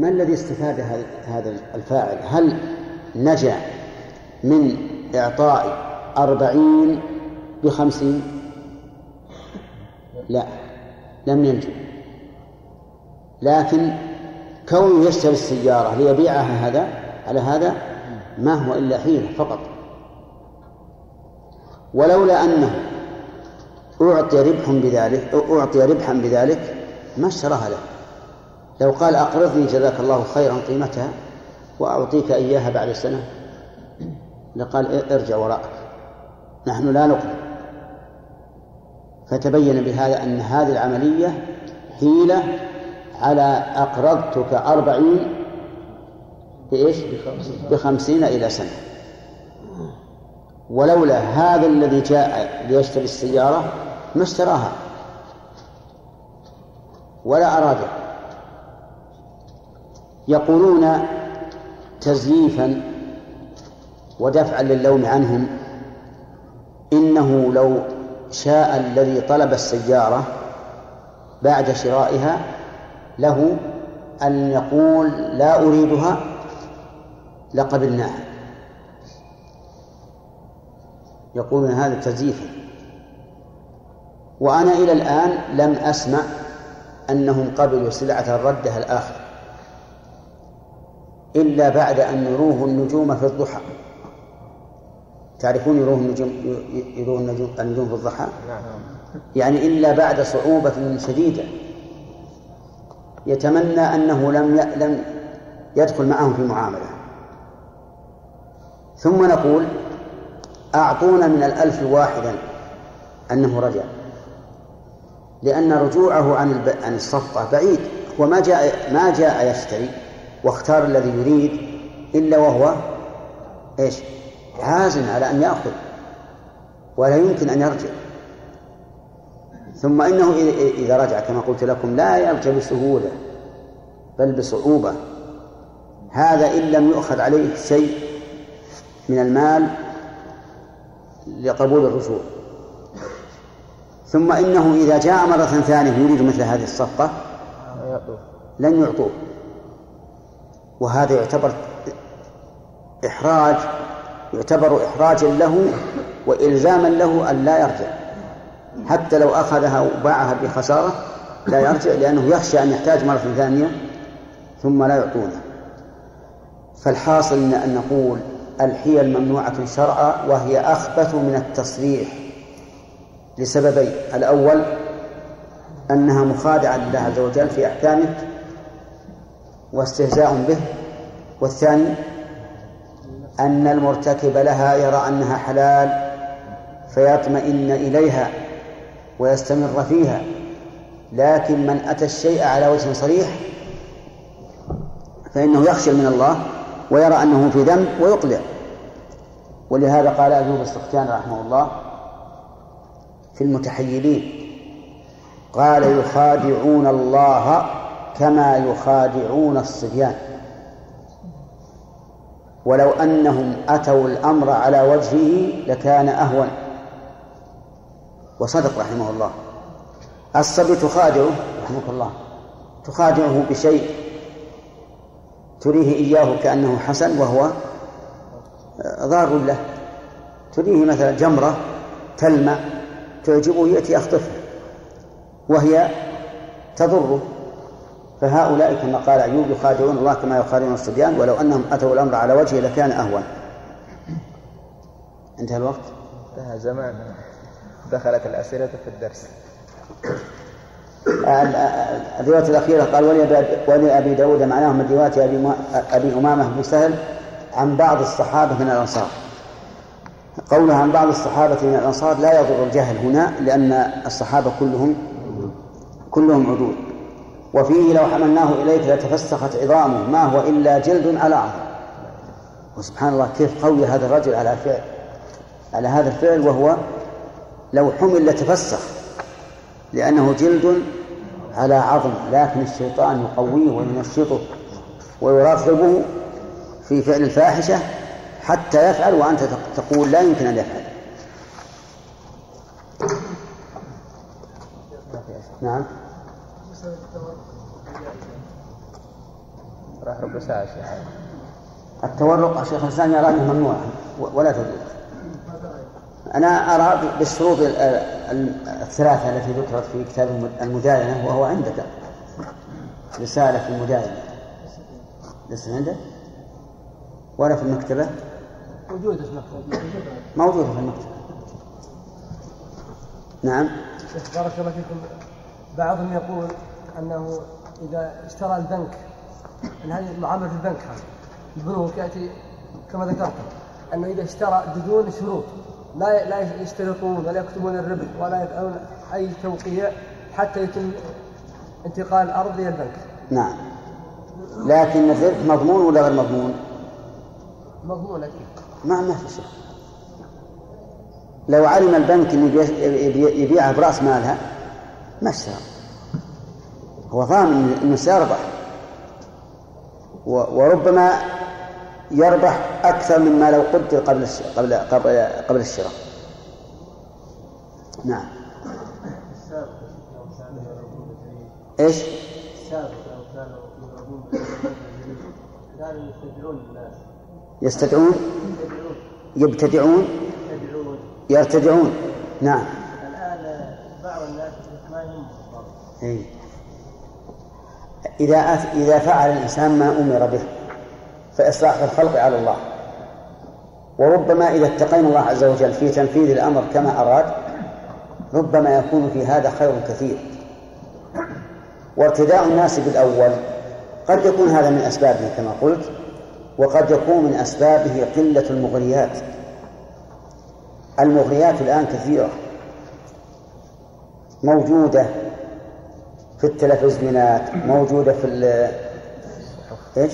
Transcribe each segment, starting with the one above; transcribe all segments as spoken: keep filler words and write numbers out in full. ما الذي استفاد هذا الفاعل؟ هل نجا من إعطاء أربعين بخمسين؟ لا، لم ينجو، لكن كونه يشتري السيارة ليبيعها هذا على هذا ما هو إلا حيلة فقط. ولولا أنه أعطي ربحا بذلك أعطي ربحا بذلك ما اشتراها له. لو قال أقرضني جزاك الله خيرا قيمتها وأعطيك إياها بعد سنة، لقال ارجع وراءك، نحن لا نقبل. فتبين بهذا أن هذه العملية حيلة على أقرضتك أربعين بإيش؟ بخمسين إلى سنة. ولولا هذا الذي جاء ليشتري السيارة ما اشتراها ولا أراده. يقولون تزييفا ودفعا للوم عنهم إنه لو شاء الذي طلب السيارة بعد شرائها له أن يقول لا أريدها لقبلناها. يقولون هذا تزييف. وأنا إلى الآن لم أسمع أنهم قبلوا سلعة ردها الآخر إلا بعد أن يروه النجوم في الضحى. تعرفون يروه النجوم يروه النجوم في الضحى؟ يعني إلا بعد صعوبة شديدة يتمنى أنه لم لم يدخل معهم في معاملة. ثم نقول أعطونا من الألف واحدا أنه رجع، لأن رجوعه عن عن الصفقة بعيد. وما جاء ما جاء يشتري واختار الذي يريد إلا وهو إيش؟ عازم على أن يأخذ ولا يمكن أن يرجع. ثم إنه إذا رجع كما قلت لكم لا يرجع بسهولة بل بصعوبة. هذا إن لم يؤخذ عليه شيء من المال لقبول الرجوع. ثم إنه إذا جاء مرة ثانية يريد مثل هذه الصفقة لن يعطوه، وهذا يعتبر إحراج يعتبر إحراجا له وإلزاما له أن لا يرجع. حتى لو أخذها وباعها بخسارة لا يرجع لأنه يخشى أن يحتاج مرة ثانية ثم لا يعطونه. فالحاصل أن نقول الحيل ممنوعة شرعا، وهي أخبث من التصريح لسببين: الأول أنها مخادعة لله عز وجل في أحكامه واستهزاء به، والثاني أن المرتكب لها يرى أنها حلال فيطمئن إليها ويستمر فيها. لكن من أتى الشيء على وجه صريح فإنه يخشى من الله ويرى أنه في ذنب ويقلع. ولهذا قال أيوب السختيان رحمه الله في المتحيلين، قال يخادعون الله كما يخادعون الصبيان ولو أنهم أتوا الأمر على وجهه لكان أهون. وصدق رحمه الله. الصبي تخادعه رحمك الله تخادعه بشيء تريه إياه كأنه حسن وهو ضار له. تريه مثلا جمرة تلمع تعجبه يأتي يخطفها وهي تضره. فهؤلاء كما قال أيوب يخادعون الله كما يخادعون الصبيان ولو أنهم أتوا الأمر على وجهه لكان أهون. انتهى الوقت؟ انتهى زمان. دخلت الأسئلة في الدرس. الرواية الأخيرة قال ولي أبي داود معناهم رواية أبي أمامة بن سهل عن بعض الصحابة من الأنصار. قولها عن بعض الصحابة من الأنصار لا يضر الجهل هنا، لأن الصحابة كلهم كلهم عدول. وفيه لو حملناه إليك لتفسخت عظامه ما هو إلا جلد على عظم. وسبحان الله كيف قوي هذا الرجل على فعل على هذا الفعل، وهو لو حمل لتفسخ لأنه جلد على عظم، لكن الشيطان يقويه وينشطه ويراغبه في فعل الفاحشة حتى يفعل وأنت تقول لا يمكن أن يفعل. نعم. راح ربع ساعة. التورق شيخ الإسلام يرى أنه ممنوع ولا تجوز. أنا أرى بالشروط الثلاثة التي ذكرت في كتاب المداينة وهو عندك رسالة في المداينة ليس عندك ولا في المكتبة موجودة في المكتبة موجودة في المكتبة. نعم شيخ بارك الله فيكم. بعضهم يقول أنه إذا اشترى البنك أن هذه المعاملة في البنك هذه البنوك يأتي كما ذكرت أنه إذا اشترى بدون شروط لا لا يشترطون ولا يكتبون الربح ولا يدعون أي توقيع حتى يتم انتقال الأرض إلى البنك. نعم لكن الربح مضمون ولا غير مضمون؟ مضمون أكيد. ما ما في شيء. لو علم البنك اللي يبيعها برأس مالها ما اشترى، هو ضامن إنه سيربح وربما يربح أكثر مما لو قدر قبل قبل قبل قبل الشراء. نعم. إيش؟ يستدعون يبتدعون يرتدعون. نعم. الآن بعض الناس ما يهم. إذا إذا فعل الإنسان ما أمر به فإصلاح الخلق على الله، وربما إذا اتقينا الله عز وجل في تنفيذ الأمر كما أراد ربما يكون في هذا خير كثير. وارتداء الناس بالأول قد يكون هذا من أسبابه كما قلت، وقد يكون من أسبابه قلة المغريات. المغريات الآن كثيرة موجودة في التلفزيونات، موجودة في ال إيش؟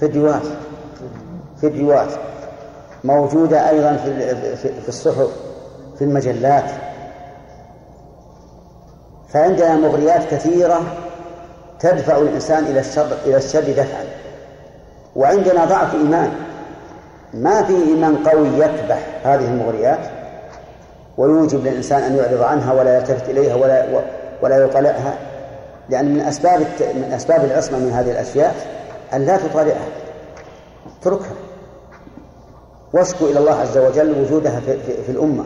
فيديوهات فيديوهات موجودة أيضا في في الصحف في المجلات. فعندنا مغريات كثيرة تدفع الإنسان إلى الشر إلى الشر دفعا، وعندنا ضعف إيمان، ما في إيمان قوي يكبح هذه المغريات ويوجب للإنسان أن يعرض عنها ولا يلتفت إليها ولا ولا يطلعها، لأن من أسباب من أسباب العصمة من هذه الأشياء أن لا تطالعها، تركها واشكو إلى الله عز وجل وجودها في, في, في الأمة.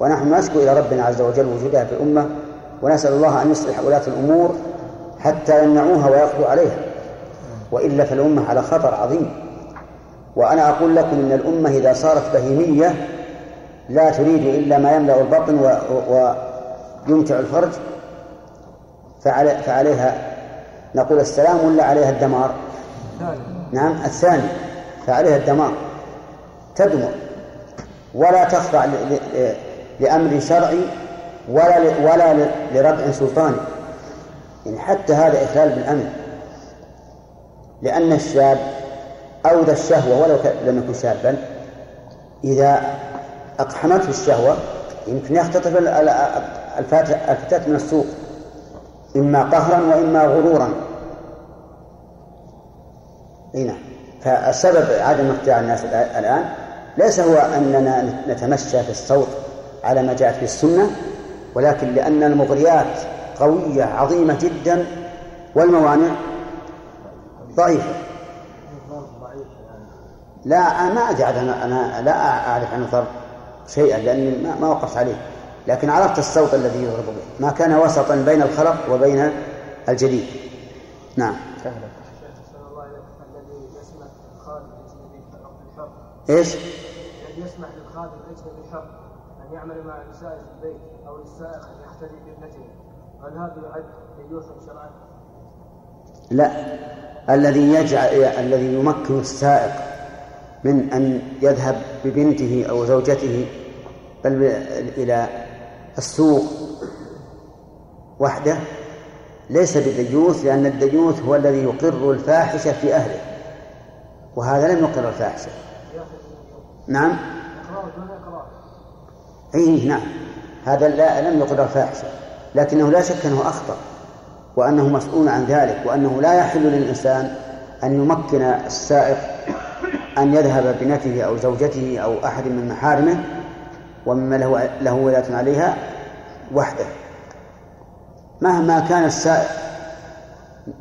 ونحن نشكو إلى ربنا عز وجل وجودها في الأمة، ونسأل الله أن يصلح ولاة الأمور حتى يمنعوها ويقضوا عليها، وإلا فالأمة على خطر عظيم. وأنا أقول لكم إن الأمة إذا صارت بهيمية لا تريد إلا ما يملأ البطن ويمتع الفرج فعلي فعليها نقول السلام ولا عليها الدمار؟ نعم الثاني، فعليها الدمار، تدمر ولا تخضع لأمر شرعي ولا ولا لردع سلطاني. يعني حتى هذا إخلال بالأمن، لأن الشاب أودى الشهوة ولو لم يكن شابا، إذا أقحمته الشهوة يمكن يختطف الفتاة من السوق إما قهرا وإما غرورا. هنا فالسبب عدم اختيار الناس الآن ليس هو أننا نتمشى في الصوت على ما جاءت في السنة، ولكن لأن المغريات قوية عظيمة جدا والموانع ضعيفة. لا ما أجعل أنا, أنا لا أعرف عن الضرب شيئا لأني ما وقفت عليه، لكن عرفت الصوت الذي يضرب به ما كان وسطا بين الخلق وبين الجديد. نعم. ايش؟ يسمح للخادم الاجنبي الحر ان يعمل مع نساء البيت او السائق ان يحتدي بابنته، هل هذا يعد يوثق شرعا؟ لا، الذي يجعل الذي يمكن السائق من ان يذهب ببنته او زوجته بل الى السوق وحده ليس بالديوث، لان الديوث هو الذي يقر الفاحشه في اهله، وهذا لم يقر الفاحشه. نعم أيه نعم، هذا لا لم يقدر فاحشة، لكنه لا شك أنه أخطأ وأنه مسؤول عن ذلك، وأنه لا يحل للإنسان أن يمكن السائق أن يذهب بنته أو زوجته أو أحد من محارمه ومما له, له ولاية عليها وحده مهما كان السائق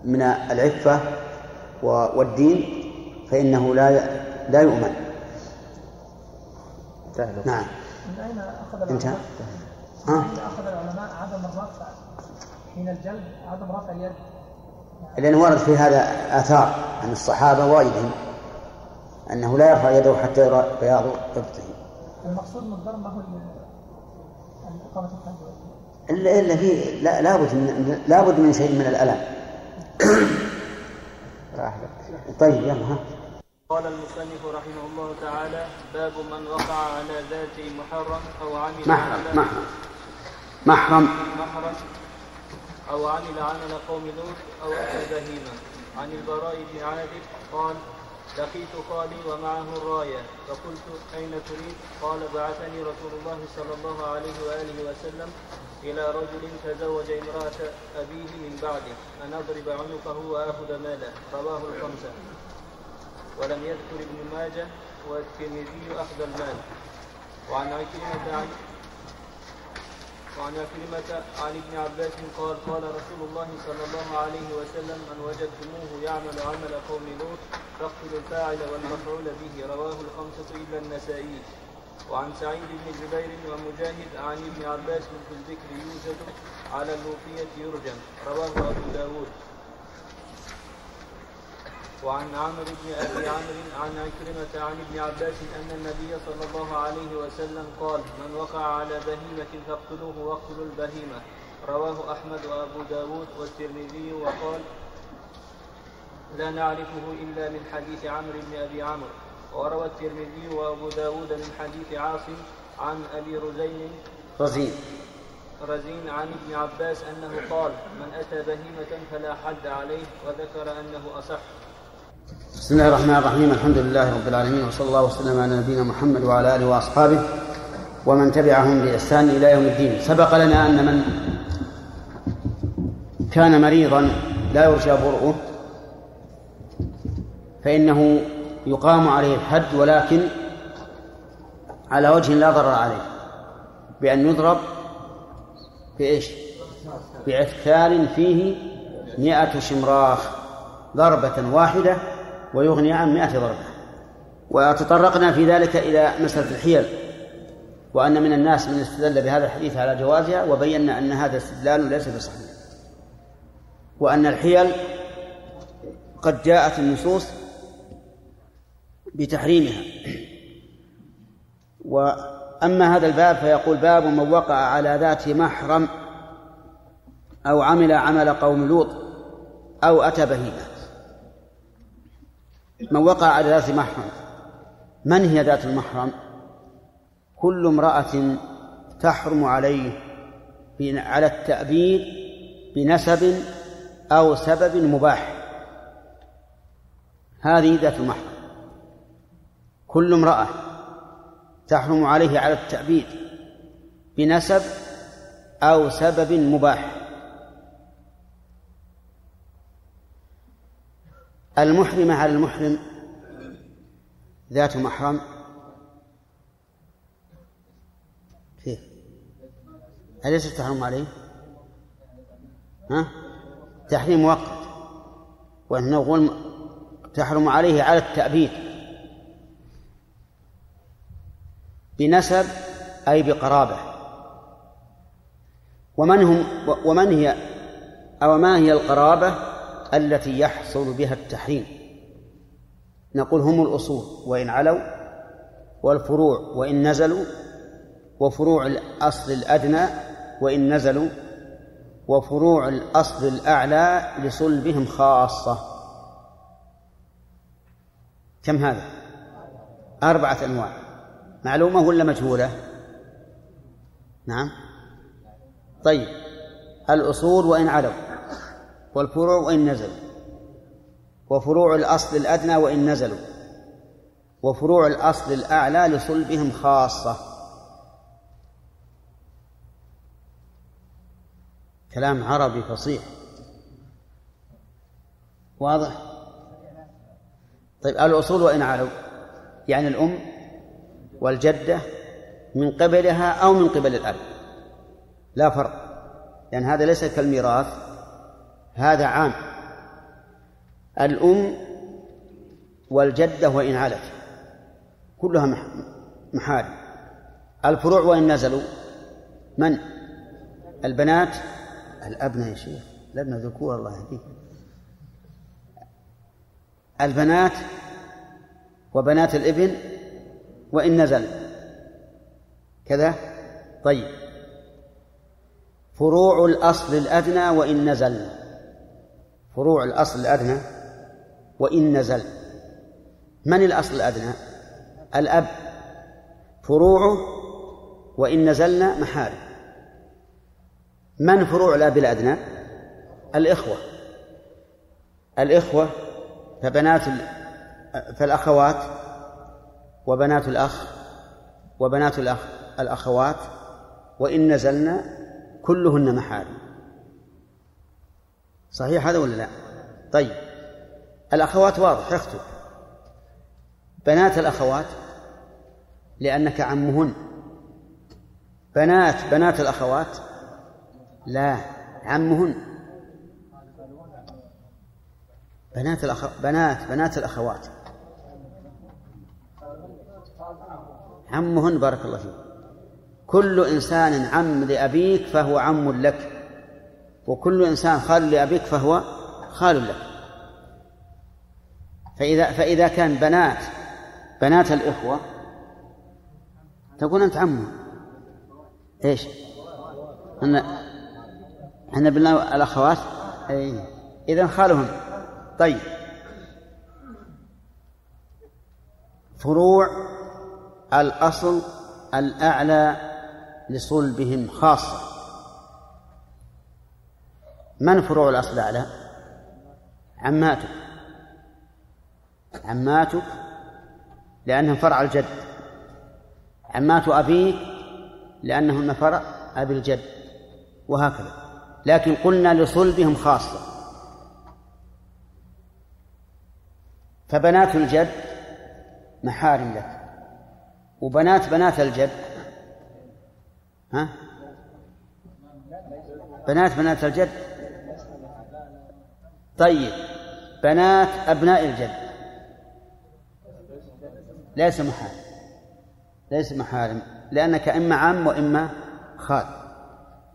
من العفة والدين فإنه لا لا يؤمن. نعم. من أين أخذ العلماء؟ من أين أخذ العلماء عدم الرفع من الجلد عدم رفع اليد؟ لأن ورد في هذا آثار عن الصحابة وايدهم أنه لا يرفع يده حتى يرى بياض إبطه. المقصود من الضرب ما هو الإقامة الحجة؟ إلا إلا في لا لابد من لابد من شيء من الألم. طيب يا مهند. قال المصنف رحمه الله تعالى: باب من وقع على ذاته محرم أو عمل محرم محرم محرم محرم أو عمل عمل قوم لوط أو أتى بهيمة. عن البراء بن عازب قال: لقيت خالي ومعه الراية فقلت: أين تريد؟ قال: بعثني رسول الله صلى الله عليه وآله وسلم إلى رجل تزوج امرأة أبيه من بعده أن أضرب عنقه وآخذ ماله. رواه الخمسة ولم يذكر ابن ماجه والترمذي أخذ المال. وعن عكرمة عن وعن عكرمة عن ابن عباس قال: قال رسول الله صلى الله عليه وسلم: من وجدتموه يعمل عمل قوم لوط فاقتلوا الفاعل والمفعول به. رواه الخمسة إلا النسائي. وعن سعيد بن جبير ومجاهد عن ابن عباس: في الذكر يوجد على اللوطية يرجم. رواه أبو داود. وعن عمرو بن أبي عمرو عن عكرمة عن ابن عباس أن النبي صلى الله عليه وسلم قال: من وقع على بهيمة فاقتلوه واقتلوا البهيمة. رواه أحمد وأبو داود والترمذي. وقال: لا نعرفه إلا من حديث عمرو بن أبي عمرو. وروى الترمذي وأبو داود من حديث عاصم عن أبي رزين رزين رزين عن ابن عباس أنه قال: من أتى بهيمة فلا حد عليه. وذكر أنه أصح. بسم الله الرحمن الرحيم. الحمد لله رب العالمين، وصلى الله وسلم على نبينا محمد وعلى آله وأصحابه ومن تبعهم بإحسان إلى يوم الدين. سبق لنا أن من كان مريضا لا يرجى برؤه فإنه يقام عليه الحد، ولكن على وجه لا ضرر عليه، بأن يضرب بإيش؟ بعثار فيه مئة شمراخ، ضربة واحدة ويغني عن مئة ضربة. وتطرقنا في ذلك إلى مسألة الحيل، وأن من الناس من استدل بهذا الحديث على جوازها، وبينا أن هذا استدلال ليس بصحيح، وأن الحيل قد جاءت النصوص بتحريمها. وأما هذا الباب فيقول: باب من وقع على ذاته محرم أو عمل عمل قوم لوط أو أتى بهيمة. من وقع على ذاته محرم، من هي ذات المحرم؟ كل امرأة تحرم عليه على التأبيد بنسب أو سبب مباح، هذه ذات المحرم. كل امرأة تحرم عليه على التأبيد بنسب أو سبب مباح. المحرمة على المحرم ذات محرم كيف؟ أليس تحرم عليه؟ ها؟ تحريم مؤقت. والنغول تحرم عليه على التأبيد بنسب أي بقرابة. ومن هم ومن هي أو ما هي القرابة التي يحصل بها التحريم؟ نقول: هم الأصول وإن علوا، والفروع وإن نزلوا، وفروع الأصل الأدنى وإن نزلوا، وفروع الأصل الأعلى لصلبهم خاصة. كم هذا؟ أربعة أنواع. معلومة ولا مجهولة؟ نعم. طيب، الأصول وإن علوا، والفروع وإن نزلوا، وفروع الأصل الأدنى وإن نزلوا، وفروع الأصل الأعلى لصلبهم خاصة. كلام عربي فصيح واضح. طيب، الأصول وإن علوا يعني الأم والجدة من قبلها أو من قبل الأب، لا فرق، لأن هذا ليس كالميراث، هذا عام. الأم والجدة وإن علت كلها محارم. الفروع وإن نزلوا من؟ البنات. الأبناء يا شيخ، الأبناء ذكور الله يهديك. البنات وبنات الابن وإن نزل كذا. طيب، فروع الأصل الأدنى وإن نزل، فروع الأصل الأدنى وإن نزل، من الأصل الأدنى؟ الأب، فروعه وإن نزلنا محارم. من فروع الأب الأدنى؟ الإخوة، الإخوة فبنات فالأخوات وبنات الأخ وبنات الأخ الأخوات وإن نزلنا كلهن محارم. صحيح هذا ولا لا؟ طيب، الأخوات واضح، اختر بنات الأخوات لأنك عمهن. بنات بنات الأخوات لا، عمهن. بنات الأخ... بنات بنات الأخوات عمهن. بارك الله فيك. كل إنسان عم لأبيك فهو عم لك، وكل إنسان خال لأبيك فهو خال لك. فإذا فإذا كان بنات بنات الإخوة تكون أنت عمه. إيش؟ أنا احنا بنقول الأخوات، أي إذن خالهم. طيب، فروع الأصل الأعلى لصلبهم خاصة. من فروع الأصل الأعلى؟ عماتك، عماتك لأنهم فرع الجد، عمات أبيك لأنهن فرع أبي الجد، وهكذا. لكن قلنا لصلبهم خاصة، فبنات الجد محارم لك، وبنات بنات الجد ها؟ بنات بنات الجد. طيب، بنات أبناء الجد ليس محارم، ليس محارم لأنك إما عم وإما خال.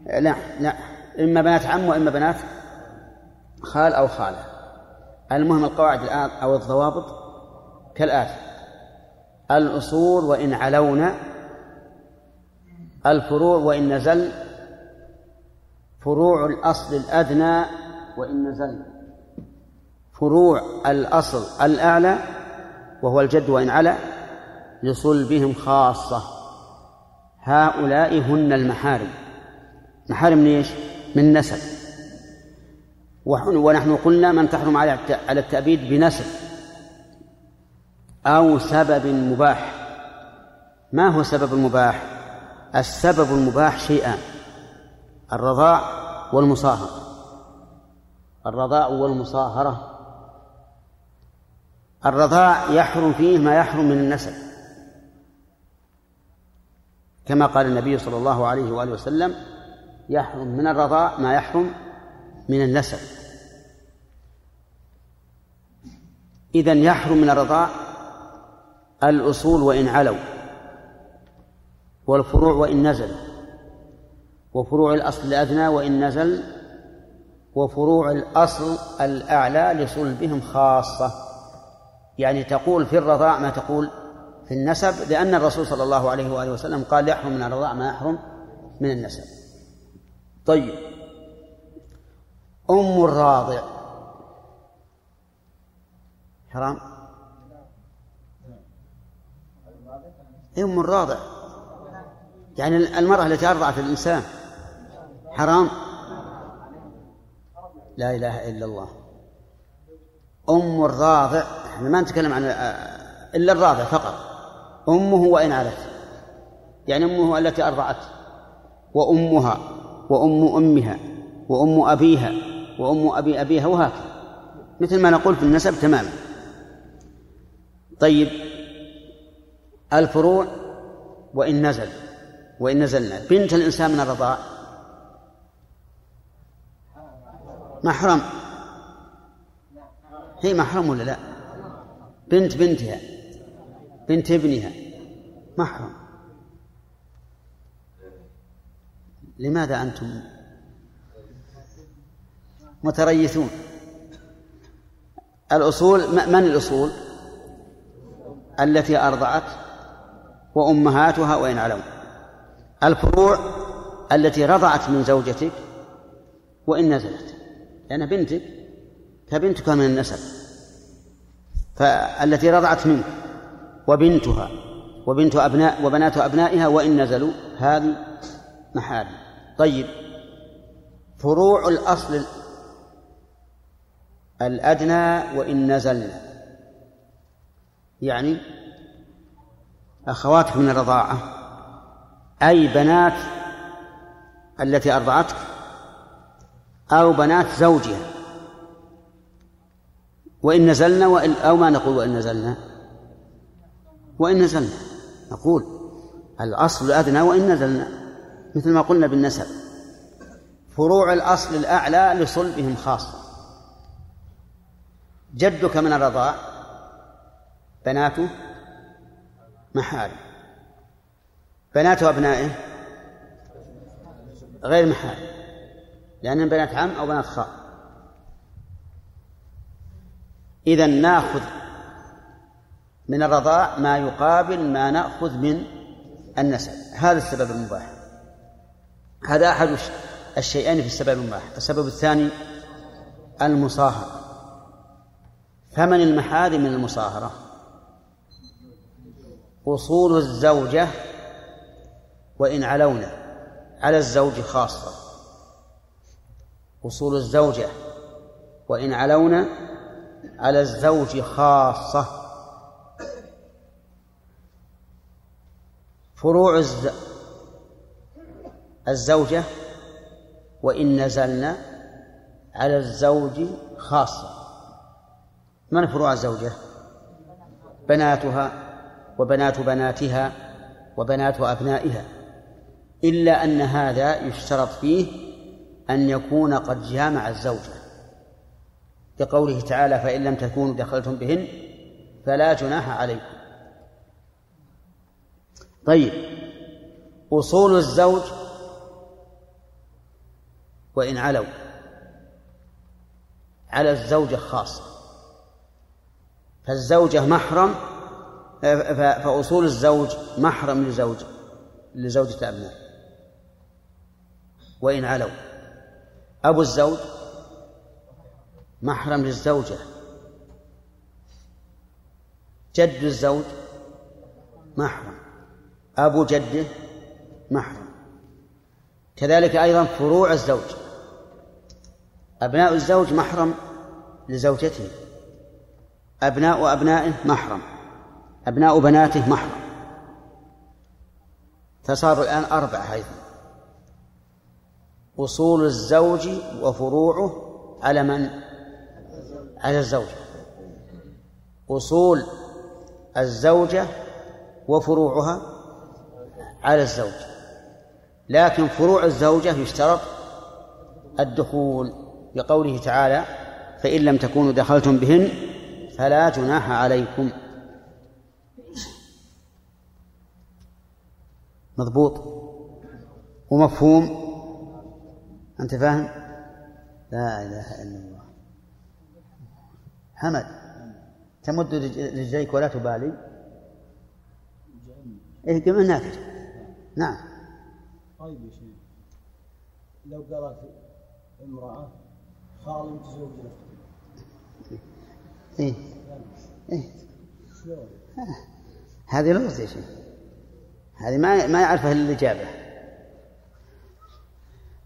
لا لا، إما بنات عم وإما بنات خال أو خالة. المهم القواعد الآن أو الضوابط كالآتي: الأصول وإن علونا، الفروع وإن نزل، فروع الأصل الأدنى وإن نزل، فروع الأصل الأعلى وهو الجد وإن علا لصلبهم خاصة. هؤلاء هن المحارم. محارم ليش؟ من نسب. ونحن قلنا من تحرم على التأبيد بنسب أو سبب مباح. ما هو سبب المباح؟ السبب المباح شيئان: الرضاع والمصاهرة. الرضاع والمصاهرة. الرضاع يحرم فيه ما يحرم من النسب، كما قال النبي صلى الله عليه وآله وسلم: يحرم من الرضاع ما يحرم من النسب. إذن يحرم من الرضاع الأصول وإن علوا، والفروع وإن نزل، وفروع الأصل الأدنى وإن نزل، وفروع الأصل الأعلى لصلبهم خاصة. يعني تقول في الرضاع ما تقول في النسب، لأن الرسول صلى الله عليه وآله وسلم قال: يحرم من الرضاع ما يحرم من النسب. طيب، أم الراضع حرام؟ أم الراضع يعني المرأة التي أرضعت الإنسان حرام؟ لا إله إلا الله. أم الراضع، احنا ما نتكلم عن إلا الراضع فقط، أمه وإن علت، يعني أمه التي أرضعته، وأمها وأم أمها وأم أبيها وأم أبي أبيها، وهكذا مثل ما نقول في النسب تماما. طيب، الفروع وإن نزل وإن نزلنا، بنت الإنسان من الرضاع محرم. هي محرم ولا لا؟ بنت بنتها بنت ابنها محرم. لماذا أنتم متريثون؟ الأصول من الأصول؟ التي أرضعت وأمهاتها وإن علموا. الفروع التي رضعت من زوجتك وإن نزلت، لأن بنتك كبنتك من النسب، فالتي رضعت منك وبنتها وبنت أبناء وبنات أبنائها وإن نزلوا، هذه محارم. طيب فروع الأصل الأدنى وإن نزلنا، يعني أخواتك من الرضاعة، أي بنات التي أرضعتك أو بنات زوجها وإن نزلنا، وإن أو ما نقول وإن نزلنا، وإن نزلنا نقول الأصل الأدنى وإن نزلنا، مثل ما قلنا بالنسب. فروع الأصل الأعلى لصلبهم خاصة، جدك من الرضاع بناته محارم، بنات أبنائه غير محارم لأنهم بنات عم أو بنات خال. إذن نأخذ من الرضاع ما يقابل ما نأخذ من النسب، هذا السبب المباح، هذا أحد الشيئين في السبب المباح. السبب الثاني المصاهرة. فمن المحارم من المصاهرة؟ أصول الزوجة وإن علونا، على الزوج خاصة، أصول الزوجة وإن علونا على الزوج خاصة. فروع الزوجة وإن نزلنا على الزوج خاصة. من فروع الزوجة؟ بناتها وبنات بناتها وبنات أبنائها، إلا أن هذا يشترط فيه أن يكون قد جامع الزوجة، كقوله تعالى فإن لم تكونوا دخلتم بهن فلا جناح عليكم. طيب أصول الزوج وإن علوا على الزوجة خاصة، فالزوجة محرم، فأصول الزوج محرم لزوج لزوجة أبناء وإن علوا. أبو الزوج محرم للزوجة، جد الزوج محرم، أبو جده محرم. كذلك أيضا فروع الزوج، أبناء الزوج محرم لزوجته، أبناء أبنائه محرم، أبناء بناته محرم، فصاروا الآن أربعة أيضا. أصول الزوج وفروعه على من؟ على الزوجة. أصول الزوجة وفروعها على الزوج، لكن فروع الزوجة يشترط الدخول، لقوله تعالى فإن لم تكونوا دخلتم بهن فلا جناح عليكم. مضبوط ومفهوم؟ أنت فاهم؟ لا إله إلا الله. حمد تمد رجليك ولا تبالي. إيه كمان ناتج. نعم. طيب يا شيخ، لو قالت امرأة خالي متزوج أختي. إيه إيه. شلون؟ هذه لغز يا شيخ، هذه ما ما يعرفها إلا الإجابة.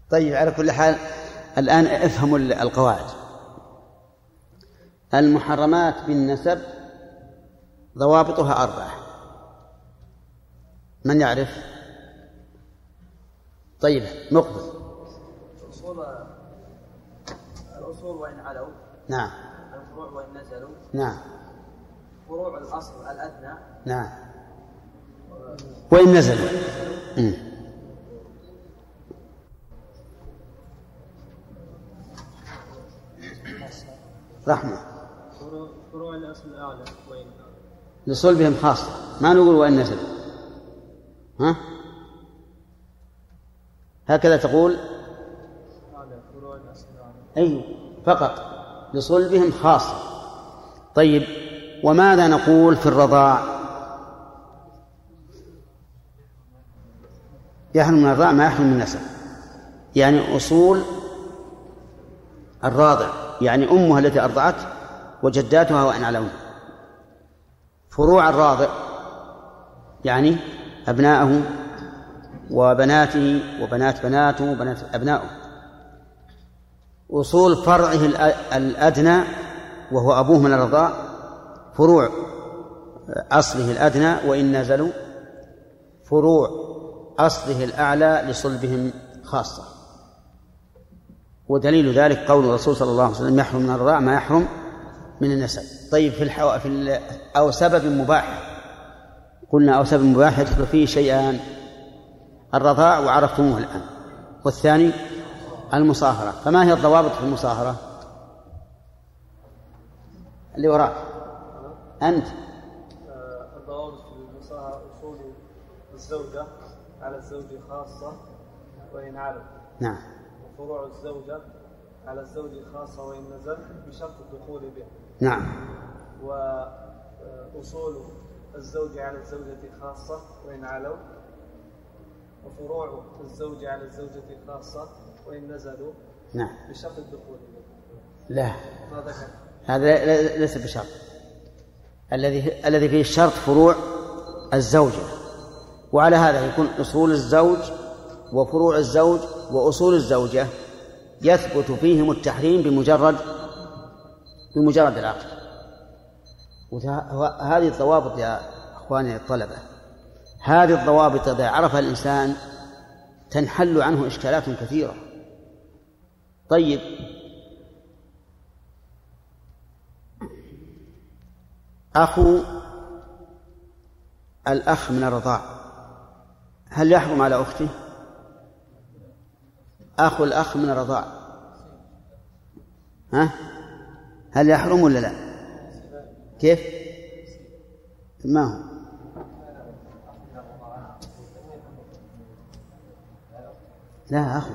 طيب على كل حال الآن افهموا القواعد. المحرمات بالنسب ضوابطها أربعة، من يعرف؟ طيب مقبل. الأصول الأصول وإن علوا. نعم. الفروع وإن نزلوا. نعم. فروع الأصل الأدنى. نعم. وإن نزلوا. أمم. رحمة فروع الأصل الأعلى وين لصلبهم خاصة، ما نقول وإن نزل. ها هكذا تقول أعلى فروع الأصل الأعلى، أي فقط لصلبهم خاصة. طيب وماذا نقول في الرضاع؟ يحرم من الرضاع ما يحرم من النسب، يعني أصول الراضع، يعني أمها التي أرضعت وجداتها وأن علون. فروع الراضع يعني أبناءه وبناته وبنات بناته وبنات أبنائه. أصول فرعه الأدنى وهو أبوه من الرضاع، فروع أصله الأدنى وإن نزلوا، فروع أصله الأعلى لصلبهم خاصة. ودليل ذلك قول الرسول صلى الله عليه وسلم يحرم من الرضاع ما يحرم من النسب. طيب في الحو... في ال... أو سبب مباح، قلنا أو سبب مباح يدخل فيه شيئان، الرضاع وعرفتموه الآن، والثاني المصاهرة. فما هي الضوابط في المصاهرة؟ اللي وراك أنت. الضوابط في المصاهرة أصول الزوجة على الزوج خاصة وإن علم. نعم. وفروع الزوجة على الزوج خاصة وإن نزل بشرط الدخول به. نعم. وأصول الزوج على الزوجة خاصة وإن علوا، وفروع الزوج على الزوجة خاصة وإن نزلوا. نعم. بشرط الدخول به. لا. هذا ليس بشرط. الذي الذي فيه الشرط فروع الزوجة، وعلى هذا يكون أصول الزوج وفروع الزوج وأصول الزوجة يثبت فيهم التحريم بمجرد بمجرد العقد. وهذه الضوابط يا أخواني الطلبة، هذه الضوابط إذا عرفها الإنسان تنحل عنه إشكالات كثيرة. طيب أخو الأخ من الرضاع هل يحرم على أخته؟ أخو الأخ من الرضاع ها؟ هل يحرم ولا لا؟ كيف؟ ما هو؟ لا أخو،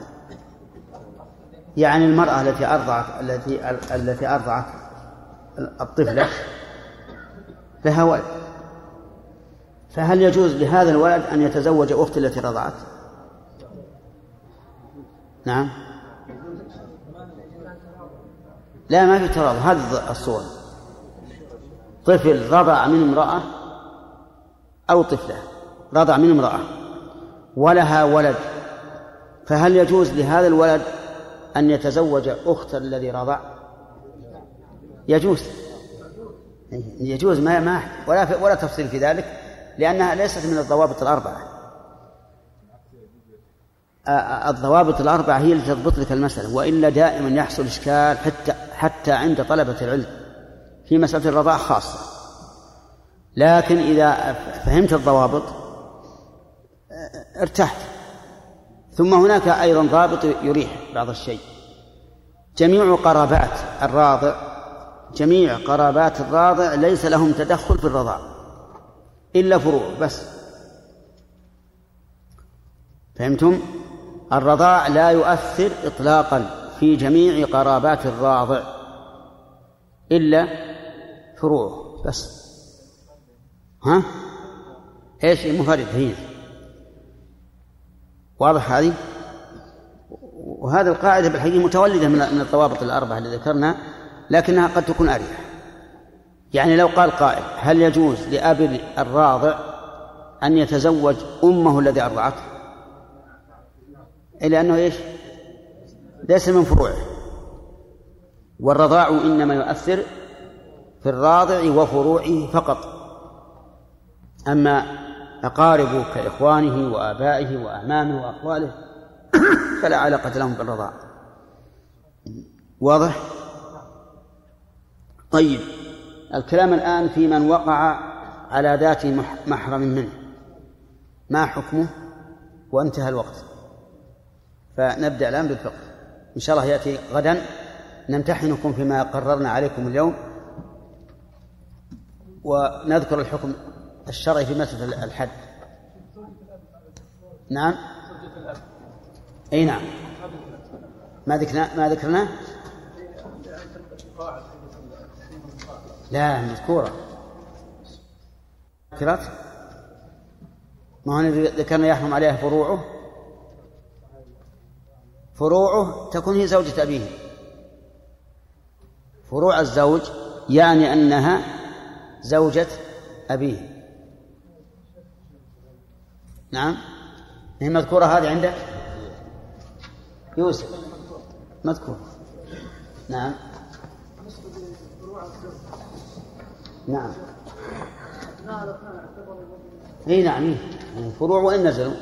يعني المرأة التي أرضعت التي التي أرضعت الطفلة لها ولد، فهل يجوز لهذا الولد أن يتزوج أخت التي رضعت؟ نعم. لا ما في تراض. هذه الصورة طفل رضع من امرأة أو طفلة رضع من امرأة ولها ولد، فهل يجوز لهذا الولد أن يتزوج أخت الذي رضع؟ يجوز يجوز ما ما ولا ولا تفصيل في ذلك، لأنها ليست من الضوابط الأربعة. الضوابط الأربعة هي التي تضبط لك المسألة، وإلا دائما يحصل إشكال حتى حتى عند طلبة العلم في مسألة الرضاع خاصة. لكن إذا فهمت الضوابط ارتحت. ثم هناك أيضا ضابط يريح بعض الشيء، جميع قرابات الراضع جميع قرابات الراضع ليس لهم تدخل في الرضاع إلا فروع بس. فهمتم؟ الرضاع لا يؤثر إطلاقا في جميع قرابات الراضع إلا فروعه بس. ها؟ إيش المفرد هنا؟ واضح هذه؟ وهذا القاعدة بالحقيقة متولدة من الضوابط الأربعة اللي ذكرنا، لكنها قد تكون أريح. يعني لو قال قائل هل يجوز لأب الراضع أن يتزوج أمه الذي أرضعته؟ إلا أنه إيش؟ ليس من فروعه، والرضاع إنما يؤثر في الراضع وفروعه فقط. أما أقاربه كإخوانه وآبائه وأعمامه وأخواله فلا علاقة لهم بالرضاع. واضح؟ طيب الكلام الآن في من وقع على ذات محرم منه، ما حكمه؟ وانتهى الوقت، فنبدأ الآن بالفقه. إن شاء الله يأتي غدا نمتحنكم فيما قررنا عليكم اليوم، ونذكر الحكم الشرعي في مسألة الحد. نعم اي نعم ما ذكرنا ما ذكرنا لا مذكورة ذكرت ما هو ذكرنا يحرم عليها فروعه فروعه تكون هي زوجة أبيه. فروع الزوج يعني أنها زوجة أبيه. نعم هي مذكورة هذه عندك يوسف مذكور. نعم نعم اي نعم فروع وإن نزلوا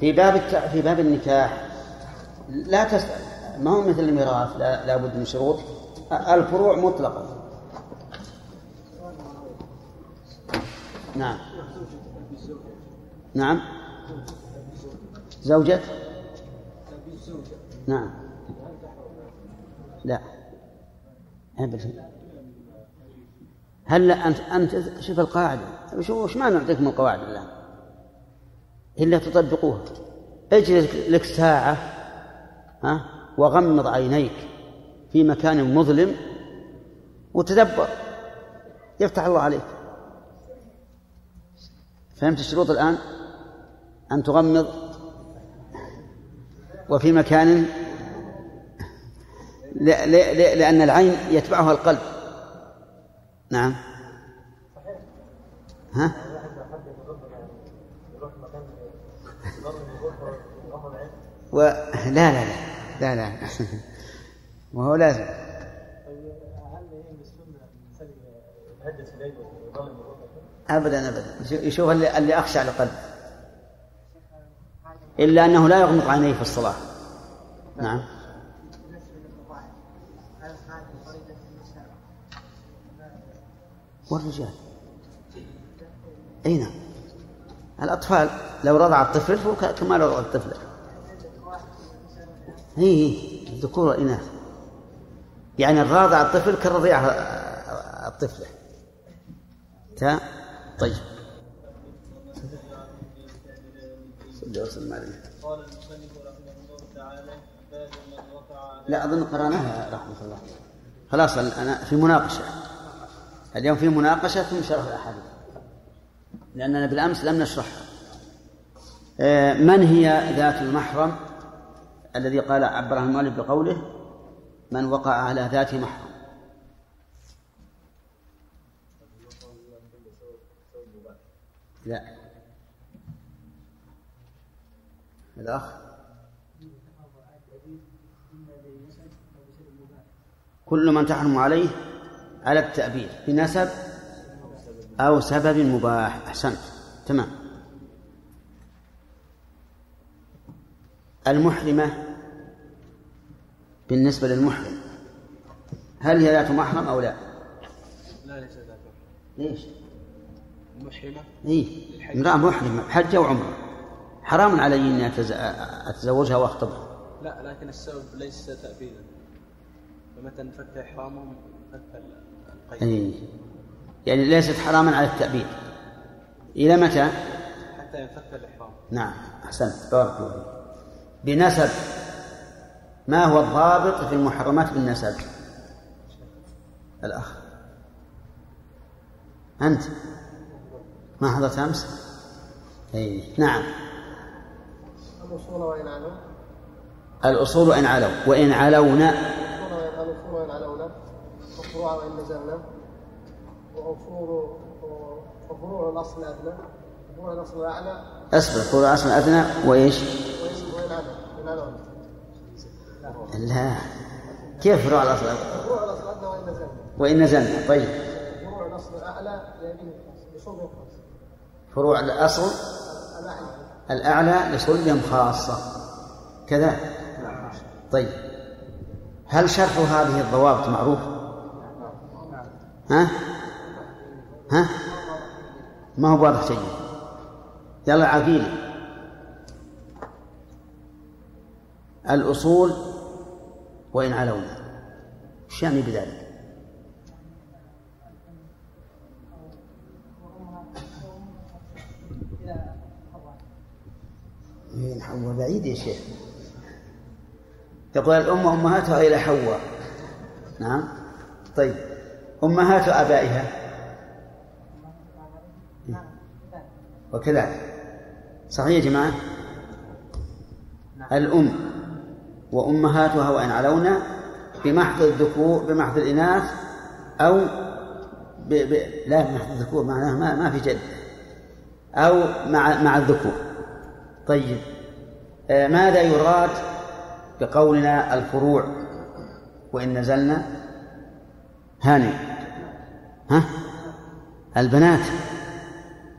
في باب الت... في باب النكاح لا تسأل ما هو مثل الميراث لا... لا بد من شروط. الفروع مطلقة. نعم نعم زوجة نعم لا هل أنت أنت شوف القاعدة شوف ما نعطيك من القواعد الآن إلا تطبقوها. اجلس لك ساعة ها وغمض عينيك في مكان مظلم وتدبر يفتح الله عليك. فهمت الشروط الآن؟ أن تغمض وفي مكان لا لا لا لأن العين يتبعها القلب. نعم ها و... لا لا لا لا لا وهو لازم أبدا أبدا يشوف اللي, اللي أخشع لقلب إلا أنه لا يغمض عينيه في الصلاة. نعم والرجال أين الأطفال لو رضع الطفل فهو كما لو رضع الطفل هي الذكور والإناث يعني الراضع الطفل كالرضيع الطفلة. طيب لا أظن قرأناها رحمة الله خلاص. أنا في مناقشة اليوم في مناقشة ثم شرح الأحاديث لأننا بالأمس لم نشرحها. من هي ذات المحرم الذي قال عبره المؤلف بقوله من وقع على ذات محرم؟ لا الأخ كل من تحرم عليه على التأبيد بنسب أو سبب مباح. أحسنت تمام. المحرمة بالنسبة للمحرم هل هي ذات محرم أو لا؟ لا ليس ذات محرم. ليش؟ محرمة؟ إيه امرأة محرمة حجة وعمرة حرام علي أن أتزوجها وأخطبها. لا لكن السبب ليس تأبيدا فمتى نفك إحرامهم نفك القيد. إيه يعني ليست حراما على التأبيد إلى متى؟ حتى ينفك الإحرام. نعم أحسنت بارك الله. بنسب ما هو الضابط في المحرمات بالنسب؟ الأخ أنت ما حضرت أمس؟ أي نعم الأصول وإن علو الأصول وإن علو وإن علونا الأصول وإن علونا وفروع وإن نزلنا وفروع وفروع الأصل الأدنى وفروع الأصل الأعلى. أصبر فروع الأصل الأدنى وإيش؟ لا كيف فروع الأصل الأدنى؟ فروع الأصل الأدنى وإن نزلنا وإن نزلنا. طيب فروع الأصل الأعلى لصلب خاصة. فروع الأصل الأعلى لصلب خاصة كذا. طيب هل شرح هذه الضوابط معروف؟ ها ها ما هو واضح جيد. يلا عقيلة الأصول وإن علونا شو يعني بذلك؟ حواء بعيد يا شيخ. تقول الأم أمهاتها غير حواء. نعم طيب أمهات أبائها وكذلك. صحيح يا جماعة؟ الأم وأمهاتها وإن علونا بمحض الذكور بمحض الإناث أو ب... ب... لا بمحض الذكور معناه ما, ما في جد أو مع مع الذكور. طيب ماذا يراد بقولنا الفروع وإن نزلنا هاني؟ ها البنات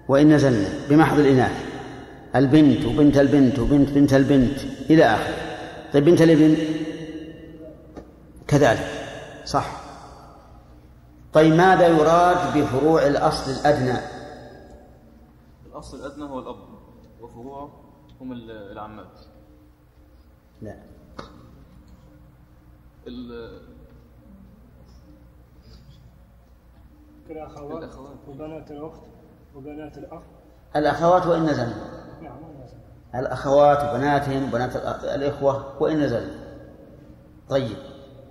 وإن نزلنا بمحض الإناث البنت وبنت البنت وبنت بنت البنت إلى آخر. طيب بنت الابن كذلك صح. طيب ماذا يراد بفروع الأصل الأدنى؟ الأصل الأدنى هو الأب وفروعه هم العمات. لا الأخوات وبنات الأخت وبنات الأخ. الأخوات وإن نزلن الأخوات وبناتهم وبنات الإخوة وإن نزلن. طيب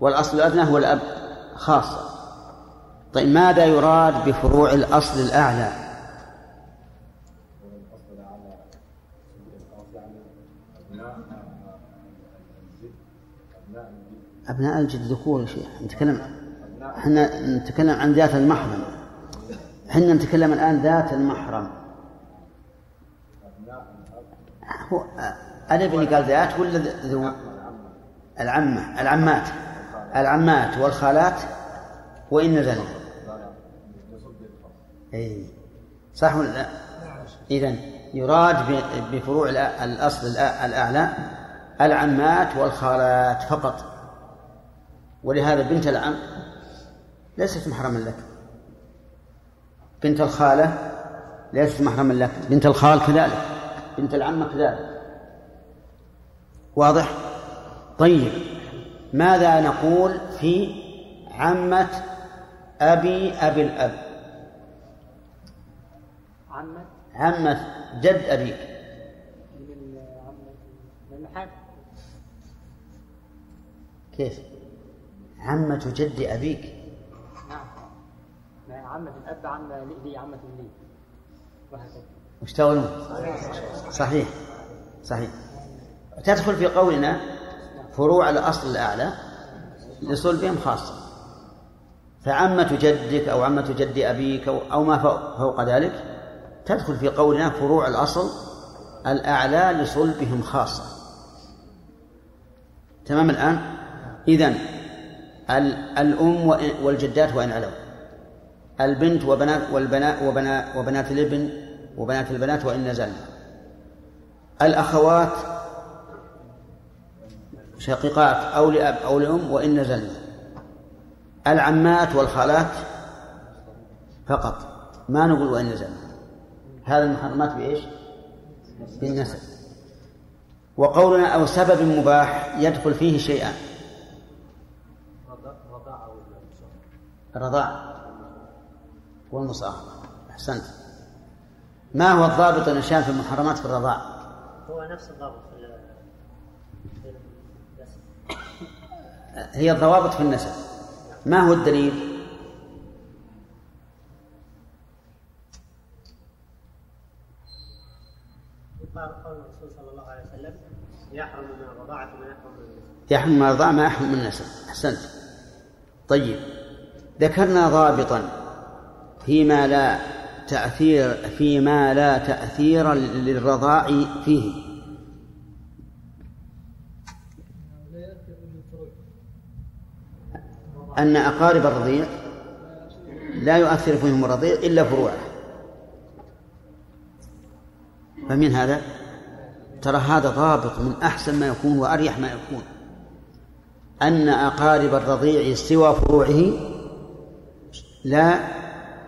والأصل الأدنى هو الأب خاصة. طيب ماذا يراد بفروع الأصل الأعلى؟ أبناء الجد ذكور. شيء نتكلم احنا نتكلم عن ذات المحرم. احنا نتكلم الآن ذات المحرم. هو أنا بني قال ذات ولا ذو العمة العمات العمات والخالات وإن نزلنا. أي صح ولا لا؟ إذن يراد بفروع الأصل الأعلى العمات والخالات فقط. ولهذا بنت العم ليست محرما لك، بنت الخالة ليست محرما لك، بنت الخال كذلك، بنت العم كذلك. واضح؟ طيب ماذا نقول في عمة أبي أبي الأب؟ عمة عمة جد أبيك كيف؟ عمة جد أبيك. نعم عمة الأب عمة لي عمة لي وهكذا. وش تقولون؟ صحيح صحيح. تدخل في قولنا فروع الأصل الأعلى لصلبهم خاصة. فعمة جدك أو عمة جد أبيك أو ما فوق ذلك تدخل في قولنا فروع الأصل الأعلى لصلبهم خاصة. تمام الآن؟ إذن الأم والجدات وإن علوا، البنت وبنات والبنات وبنات, وبنات الابن وبنات البنات وإن نزلن، الأخوات شقيقات أو لأب أو لأم وإن نزلن، العمات والخالات فقط، ما نقول وإن نزلن. هذا المحرمات بإيش؟ بالنسب. وقولنا أو سبب مباح يدخل فيه شيئان: الرضاع والمصاهرة. أحسنت. ما هو الضابط النشان في المحرمات في الرضاع؟ هو نفس الضابط في النسب. هي الضوابط في النسب. ما هو الدليل؟ يقال قول الرسول صلى الله عليه وسلم: يحرم من الرضاعة ما يحرم من النسب. يحرم من الرضاعة ما يحرم من النسب. أحسنت. طيب ذكرنا ضابطا فيما لا تأثير فيما لا تأثير للرضاع فيه. أن أقارب الرضيع لا يؤثر فيهم الرضيع إلا فروعه. فمن هذا ترى هذا ضابط من أحسن ما يكون وأريح ما يكون، أن أقارب الرضيع سوى فروعه لا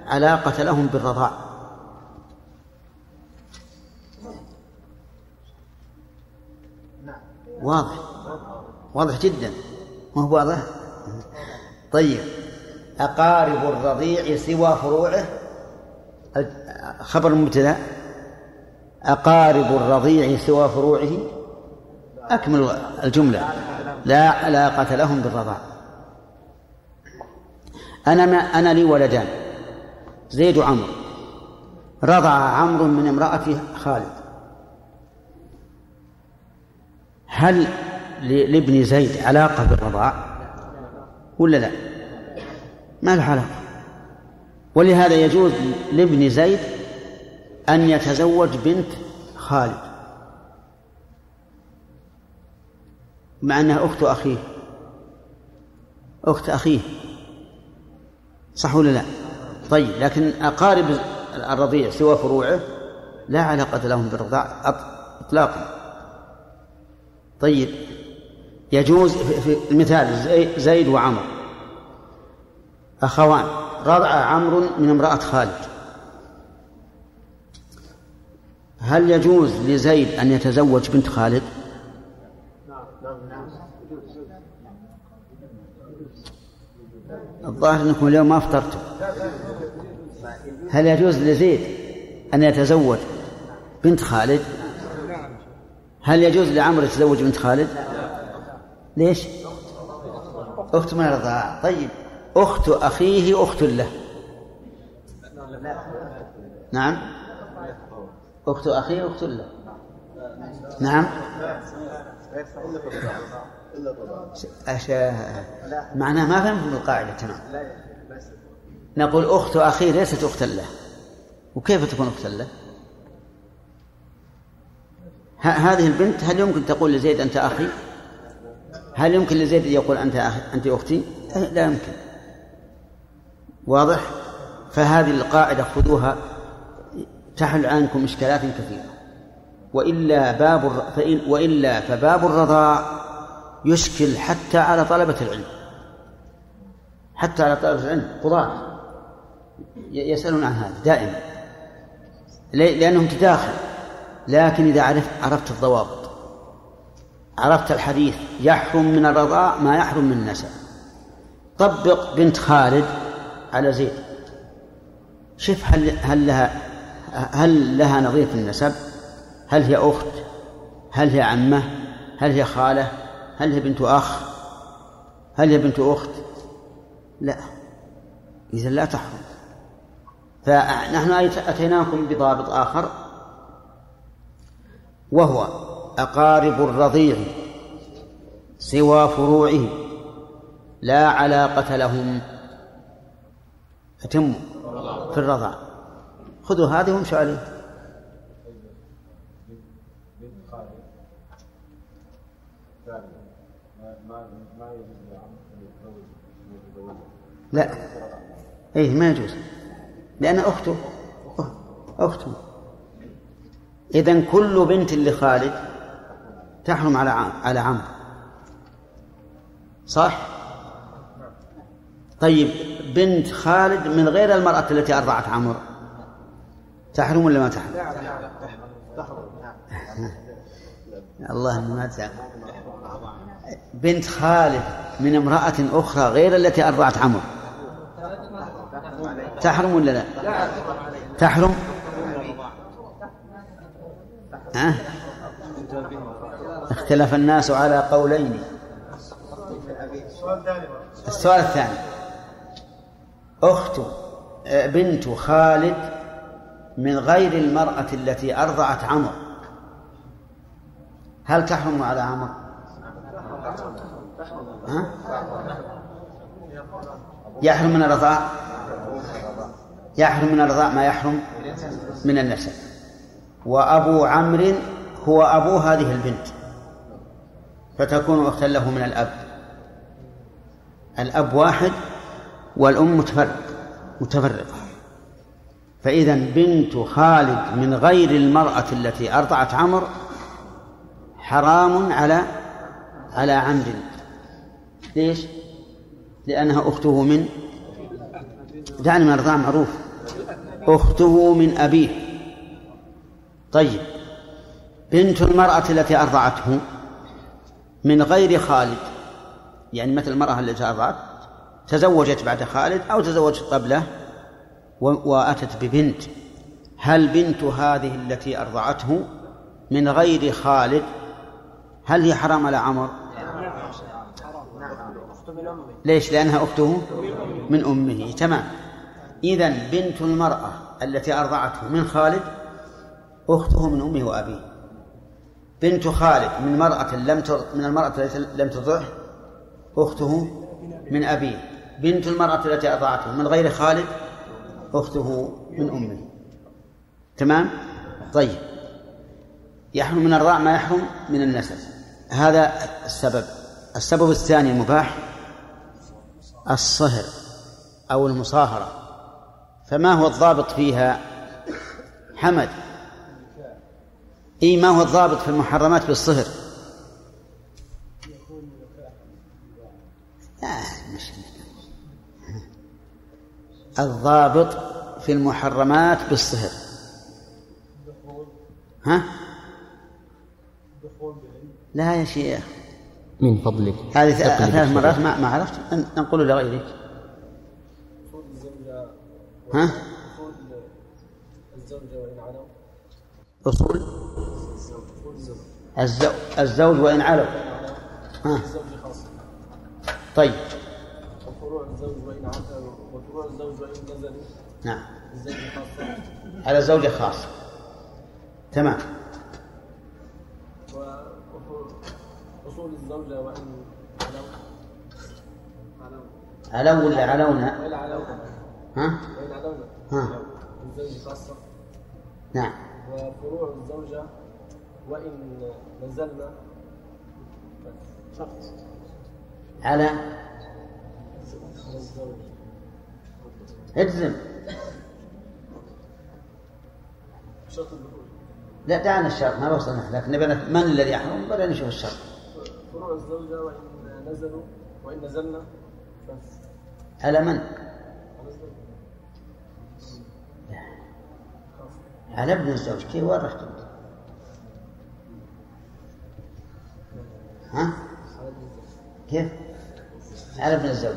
علاقة لهم بالرضاع. واضح واضح جدا، ما هو واضح؟ طيب أقارب الرضيع سوى فروعه، خبر المبتدأ أقارب الرضيع سوى فروعه أكمل الجملة: لا علاقة لهم بالرضاع. أنا ما أنا لي ولدان زيد وعمرو، رضع عمرو من امرأة خالد، هل لابن زيد علاقة بالرضاع ولا لا؟ ما له علاقة. ولهذا يجوز لابن زيد أن يتزوج بنت خالد مع أنها أخت أخيه، أخت أخيه، صح ولا لا؟ طيب، لكن أقارب الرضيع سوى فروعه لا علاقة لهم بالرضاع إطلاقا. طيب، يجوز في المثال زيد وعمر أخوان، رضع عمرو من امرأة خالد، هل يجوز لزيد أن يتزوج بنت خالد؟ الظاهر أنكم اليوم ما أفطرتم. هل يجوز لزيد أن يتزوج بنت خالد؟ هل يجوز لعمرو يتزوج بنت خالد؟ ليش؟ أخت من الرضاعة. طيب، أخت أخيه أخت له. نعم، أخت أخيه أخت له. نعم، معناه ما فهمت من القاعدة. تمام، نقول أخت أخيه ليست أخت له، وكيف تكون أخت له؟ هذه البنت هل يمكن تقول لزيد أنت أخي؟ هل يمكن لزيد يقول أنت أخي أنت أختي؟ لا يمكن. واضح؟ فهذه القاعدة خذوها تحل عنكم إشكالات كثيرة، وإلا باب وإلا فباب الرضاع يشكل حتى على طلبة العلم، حتى على طلبة العلم قضاة يسألون عن هذا دائما لأنهم تداخل. لكن إذا عرفت عرفت الضوابط، عرفت الحديث يحرم من الرضاع ما يحرم من النسب، طبق بنت خالد على زيد، شف هل هل لها هل لها نظير في النسب؟ هل هي أخت؟ هل هي عمة؟ هل هي خالة؟ هل هي بنت أخ؟ هل هي بنت أخت؟ لا، إذن لا تحرم. فنحن أتيناكم بضابط آخر وهو أقارب الرضيع سوى فروعه لا علاقة لهم، أتموا في الرضاع. خذوا هذه وامشوا عليه. لا، ايه ما يجوز لأن أخته أخته إذن كل بنت لخالد تحرم على على عمرو، صح؟ طيب، بنت خالد من غير المرأة التي أرضعت عمرو تحرم ولا ما تحرم؟ الله ما تزعل. بنت خالد من امرأة أخرى غير التي أرضعت عمرو تحرم ولا لا؟ تحرم؟ أه؟ اختلف الناس على قولين. السؤال الثاني: أخت بنت خالد من غير المرأة التي أرضعت عمرو هل تحرم على عمرو؟ أه؟ يحرم من الرضاع يحرم من الرضاع ما يحرم من النسب. وأبو عمرو هو أبو هذه البنت فتكون أختا له من الأب. الأب واحد والأم متفرق متفرقة. فإذا بنت خالد من غير المرأة التي أرضعت عمرو حرام على على عمرو. ليش؟ لأنها أخته من دعني من الرضاع معروف، أخته من أبيه. طيب، بنت المرأة التي أرضعته من غير خالد، يعني مثل المرأة التي أرضعت تزوجت بعد خالد أو تزوجت قبله وأتت ببنت، هل بنت هذه التي أرضعته من غير خالد هل هي حرام على عمر؟ ليش؟ لأنها أخته من أمه. تمام. إذن بنت المرأة التي أرضعته من خالد أخته من أمه وأبيه. بنت خالد من مرأة لم تر... من المرأة التي لم ترضعه أخته من أبيه. بنت المرأة التي أرضعته من غير خالد أخته من أمه. تمام. طيب. يحرم من الرضاع ما يحرم من النسب. هذا السبب. السبب الثاني المباح الصهر أو المصاهرة. فما هو الضابط فيها حمد؟ إيه ما هو الضابط في المحرمات بالصهر؟ آه مش الضابط في المحرمات بالصهر ها؟ لا يا شيخ من فضلك هذه ثلاث مرات ما, ما عرفت نقول لغيرك ها؟ أصول الزوج الزوج وإن علوا ها. طيب وفروع الزوج وإن عتوا وفروع الزوج وإن نزلوا. نعم على الزوج خاص. تمام. وأصول الزوجة وإن علوا علوا ولا علونا وإن علونا ها وإن علونا ها الزوج خاصة. نعم. وفروع الزوجة وإن نزلنا شخص على الزوج اجزم شرط الدخول. لا دعنا الشرط ما وصلنا لكن نبنى من الذي يحرم بدنا نشوف الشرط. فروع الزوجة وإن نزلوا وإن نزلنا على من؟ على ابن الزوج. كيف ورحتم ها؟ كيف؟ على ابن الزوج.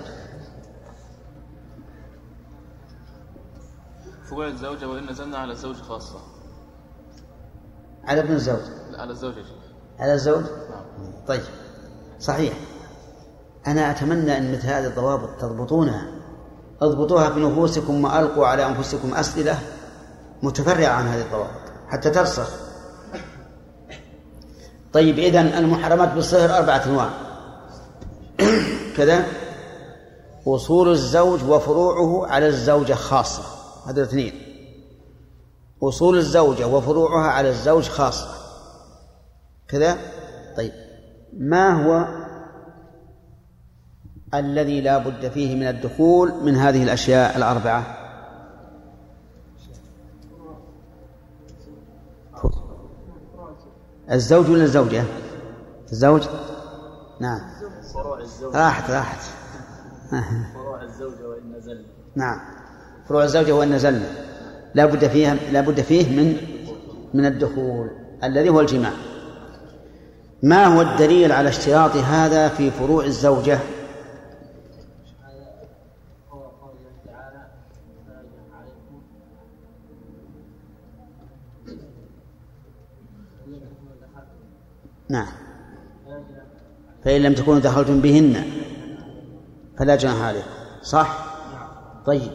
فروع الزوجة وإن نزلنا على الزوج خاصة. على ابن الزوج. على الزوج. على الزوج. نعم. طيب صحيح. أنا أتمنى أن مثل هذه الضوابط تضبطونها. اضبطوها في نفوسكم وألقوا على أنفسكم أسئلة متفرعة عن هذه الضوابط حتى ترسخ. طيب إذن المحرمات بالصهر أربعة أنواع كذا. أصول الزوج وفروعه على الزوجة خاصة. هذا اثنين. أصول الزوجة وفروعها على الزوج خاصة كذا. طيب ما هو الذي لا بد فيه من الدخول من هذه الأشياء الأربعة؟ الزوج ولا الزوجة؟ الزوج. نعم فروع الزوج راحت راحت فروع الزوجة وإن نزلنا. نعم فروع الزوجة وإن نزلنا لا بد فيها لا بد فيه من من الدخول الذي هو الجماع. ما هو الدليل على اشتراط هذا في فروع الزوجة؟ نعم فإن لم تكونوا دخلتم بهن فلا جناح عليكم. صح. طيب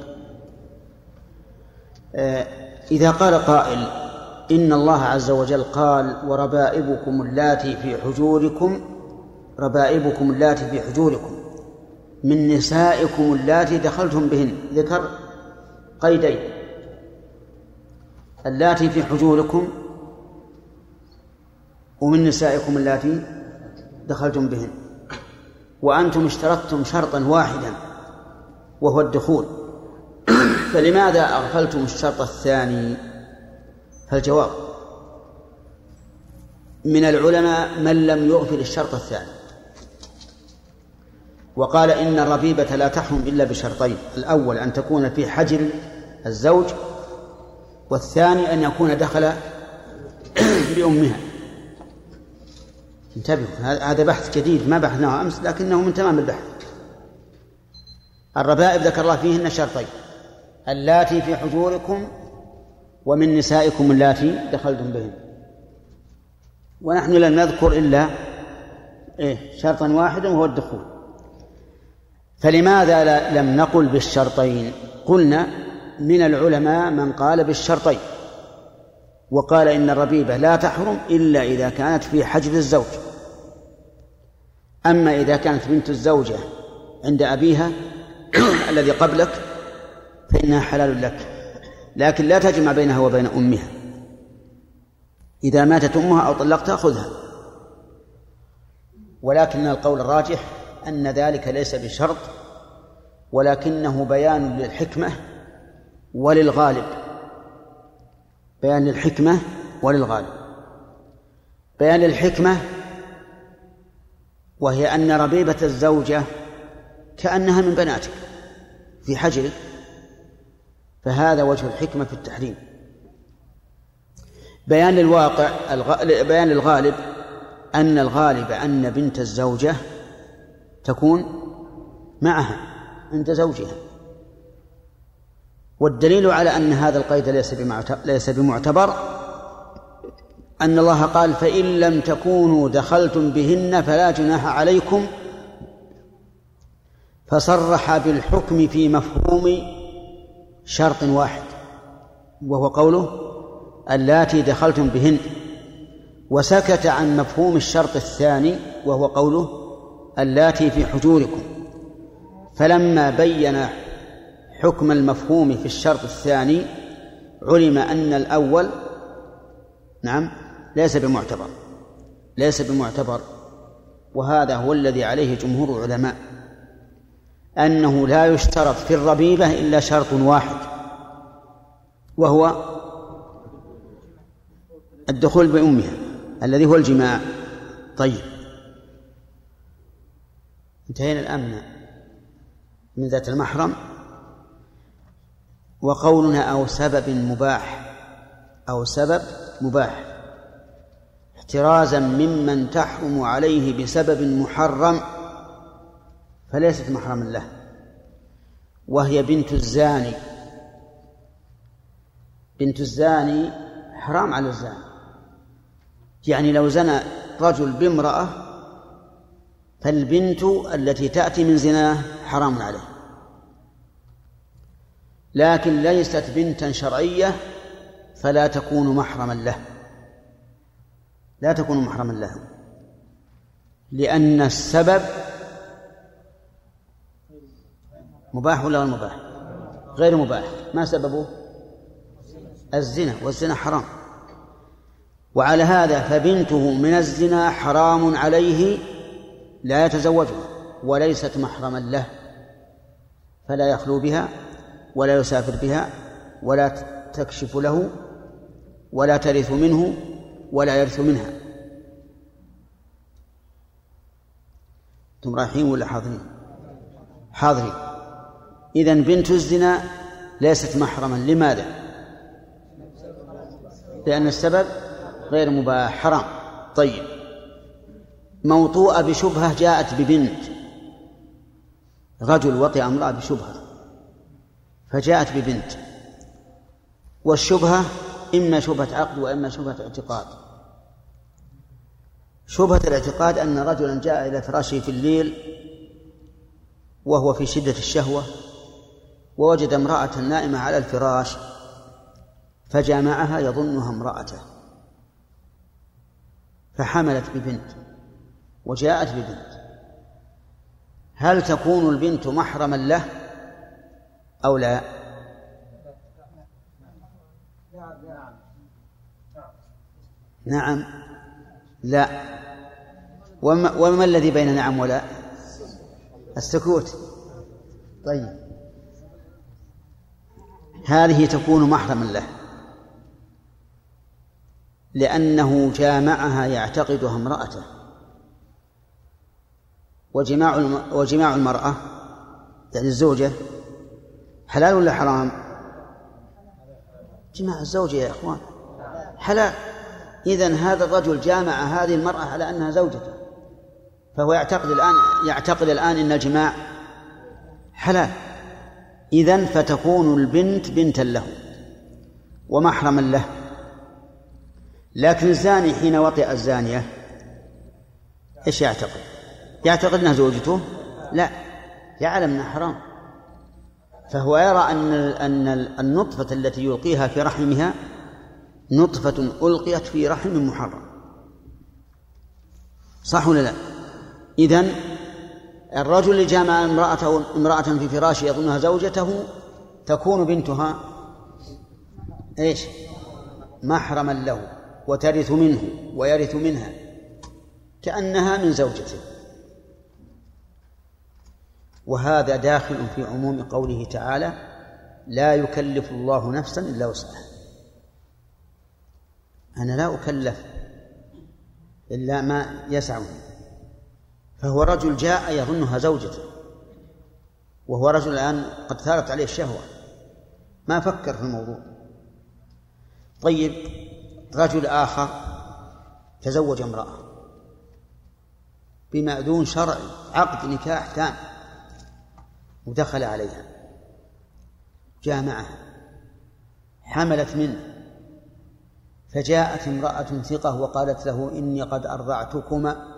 آه إذا قال قائل إن الله عز وجل قال وربائبكم اللاتي في حجوركم ربائبكم اللاتي في حجوركم من نسائكم اللاتي دخلتم بهن ذكر قيدين اللاتي في حجوركم ومن نسائكم اللاتي دخلتم بهن وأنتم اشترطتم شرطا واحدا وهو الدخول فلماذا أغفلتم الشرط الثاني؟ فالجواب من العلماء من لم يغفل الشرط الثاني وقال إن الربيبة لا تحرم إلا بشرطين الأول أن تكون في حجر الزوج والثاني أن يكون دخل بأمها. انتبهوا هذا بحث جديد ما بحثناه أمس لكنه من تمام البحث. الربائب ذكر الله فيهن شرطين اللاتي في حجوركم ومن نسائكم اللاتي دخلتم بهن ونحن لن نذكر إلا إيه شرطا واحدا وهو الدخول. فلماذا لم نقل بالشرطين؟ قلنا من العلماء من قال بالشرطين وقال إن الربيبة لا تحرم إلا إذا كانت في حجر الزوج، أما إذا كانت بنت الزوجة عند أبيها الذي قبلك فإنها حلال لك، لكن لا تجمع بينها وبين أمها، إذا ماتت أمها أو طلقتها خذها. ولكن القول الراجح أن ذلك ليس بشرط، ولكنه بيان للحكمة وللغالب، بيان للحكمة وللغالب. بيان للحكمة وهي أن ربيبة الزوجة كأنها من بناتك في حجرك، فهذا وجه الحكمة في التحريم. بيان للواقع، بيان للغالب أن الغالب أن بنت الزوجة تكون معها عند زوجها، والدليل على أن هذا القيد ليس بمعتبر أن الله قال فإن لم تكونوا دخلتم بهن فلا جناح عليكم، فصرح بالحكم في مفهوم شرط واحد وهو قوله اللاتي دخلتم بهن، وسكت عن مفهوم الشرط الثاني وهو قوله اللاتي في حجوركم. فلما بين حكم المفهوم في الشرط الثاني علم أن الأول نعم ليس بمعتبر، ليس بمعتبر وهذا هو الذي عليه جمهور العلماء، أنه لا يشترط في الربيبة إلا شرط واحد وهو الدخول بأمها الذي هو الجماع. طيب انتهينا الآن من ذات المحرم. وقولنا أو سبب مباح، أو سبب مباح احترازا ممن تحرم عليه بسبب محرم فليست محرما له، وهي بنت الزاني. بنت الزاني حرام على الزاني، يعني لو زنى رجل بامرأة فالبنت التي تأتي من زناه حرام عليه، لكن ليست بنتا شرعية فلا تكون محرما له، لا تكون محرما له، لأن السبب مباح ولا غير مباح؟ غير مباح. ما سببه؟ الزنا، والزنا حرام. وعلى هذا فبنته من الزنا حرام عليه، لا يتزوجها وليست محرما له، فلا يخلو بها ولا يسافر بها ولا تكشف له ولا ترث منه ولا يرث منها. انتم رايحين ولا حاضرين؟ حاضرين. إذن بنت الزنا ليست محرما. لماذا؟ لأن السبب غير مباح حرام. طيب موطوءة بشبهة جاءت ببنت، رجل وطئ امرأة بشبهة فجاءت ببنت، والشبهة إما شبهة عقد وإما شبهة اعتقاد. شبهة الاعتقاد أن رجلا جاء إلى فراشه في الليل وهو في شدة الشهوة ووجد امرأة نائمة على الفراش فجامعها يظنها امرأته، فحملت ببنت وجاءت ببنت. هل تكون البنت محرما له أو لا؟ نعم لا. وما, وما الذي بين نعم ولا؟ السكوت. طيب هذه تكون محرما له لأنه جامعها يعتقدها امرأته، وجماع وجماع المرأة يعني الزوجة حلال ولا حرام؟ جماع الزوجة يا إخوان حلال. إذن هذا الرجل جامع هذه المرأة على أنها زوجته، فهو يعتقد الآن يعتقد الآن أن الجماع حلال. إذن فتكون البنت بنتا له ومحرما له. لكن الزاني حين وطئ الزانية إيش يعتقد؟ يعتقد أنها زوجته؟ لا، يعلم أنها حرام. فهو يرى أن أن النطفة التي يلقيها في رحمها نطفة ألقيت في رحم محرم، صح ولا لا؟ إذن الرجل اللي جامع امرأته امرأة في فراشه يظنها زوجته تكون بنتها إيش؟ محرما له، وترث منه ويرث منها كأنها من زوجته. وهذا داخل في عموم قوله تعالى: لا يكلف الله نفسا إلا وسعها. أنا لا أكلف إلا ما يسعني. فهو رجل جاء يظنها زوجته، وهو رجل الآن قد ثارت عليه الشهوة، ما فكر في الموضوع. طيب، رجل آخر تزوج امرأة بمأذون شرعي، عقد نكاح تام، ودخل عليها جامعها، حملت منه، فجاءت امرأة ثقة وقالت له: إني قد أرضعتكما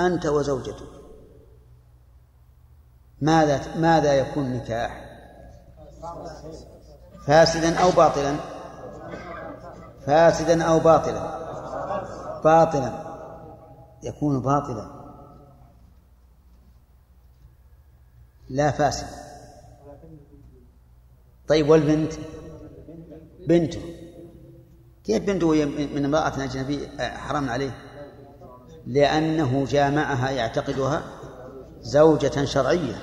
أنت وزوجتك. ماذا ماذا يكون نكاح؟ فاسدا أو باطلا؟ فاسدا أو باطلا؟ باطلا، يكون باطلا لا فاسد. طيب، والبنت؟ بنته. كيف بنته من امرأة أجنبية حرام عليه؟ لأنه جامعها يعتقدها زوجة شرعية،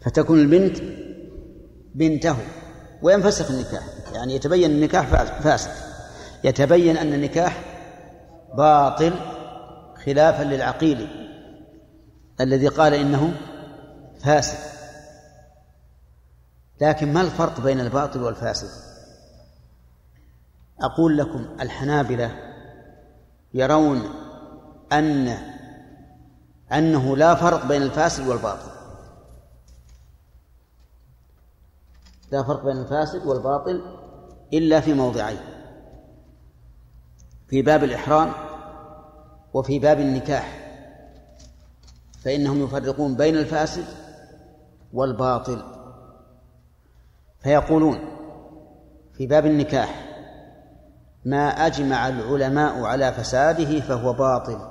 فتكون البنت بنته وينفسخ النكاح، يعني يتبين النكاح فاسد، يتبين أن النكاح باطل، خلافا للعقيل الذي قال إنه فاسد. لكن ما الفرق بين الباطل والفاسد؟ أقول لكم، الحنابلة يرون أن أنه لا فرق بين الفاسد والباطل، لا فرق بين الفاسد والباطل إلا في موضعين: في باب الإحرام وفي باب النكاح، فإنهم يفرقون بين الفاسد والباطل، فيقولون في باب النكاح: ما أجمع العلماء على فساده فهو باطل،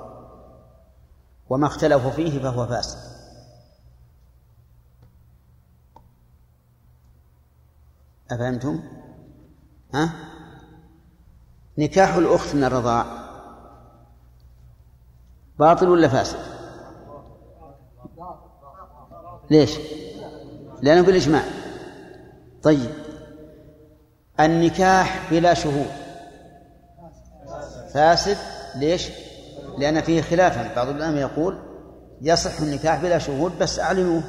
وما اختلفوا فيه فهو فاسد. أفهمتم؟ ها؟ نكاح الأخت من الرضاع باطل ولا فاسد؟ ليش؟ لأنه بالإجماع. طيب، النكاح بلا شهود فاسد، ليش؟ لأن فيه خلافا، بعض العلماء يقول يصح النكاح بلا شهود بس أعلنوه.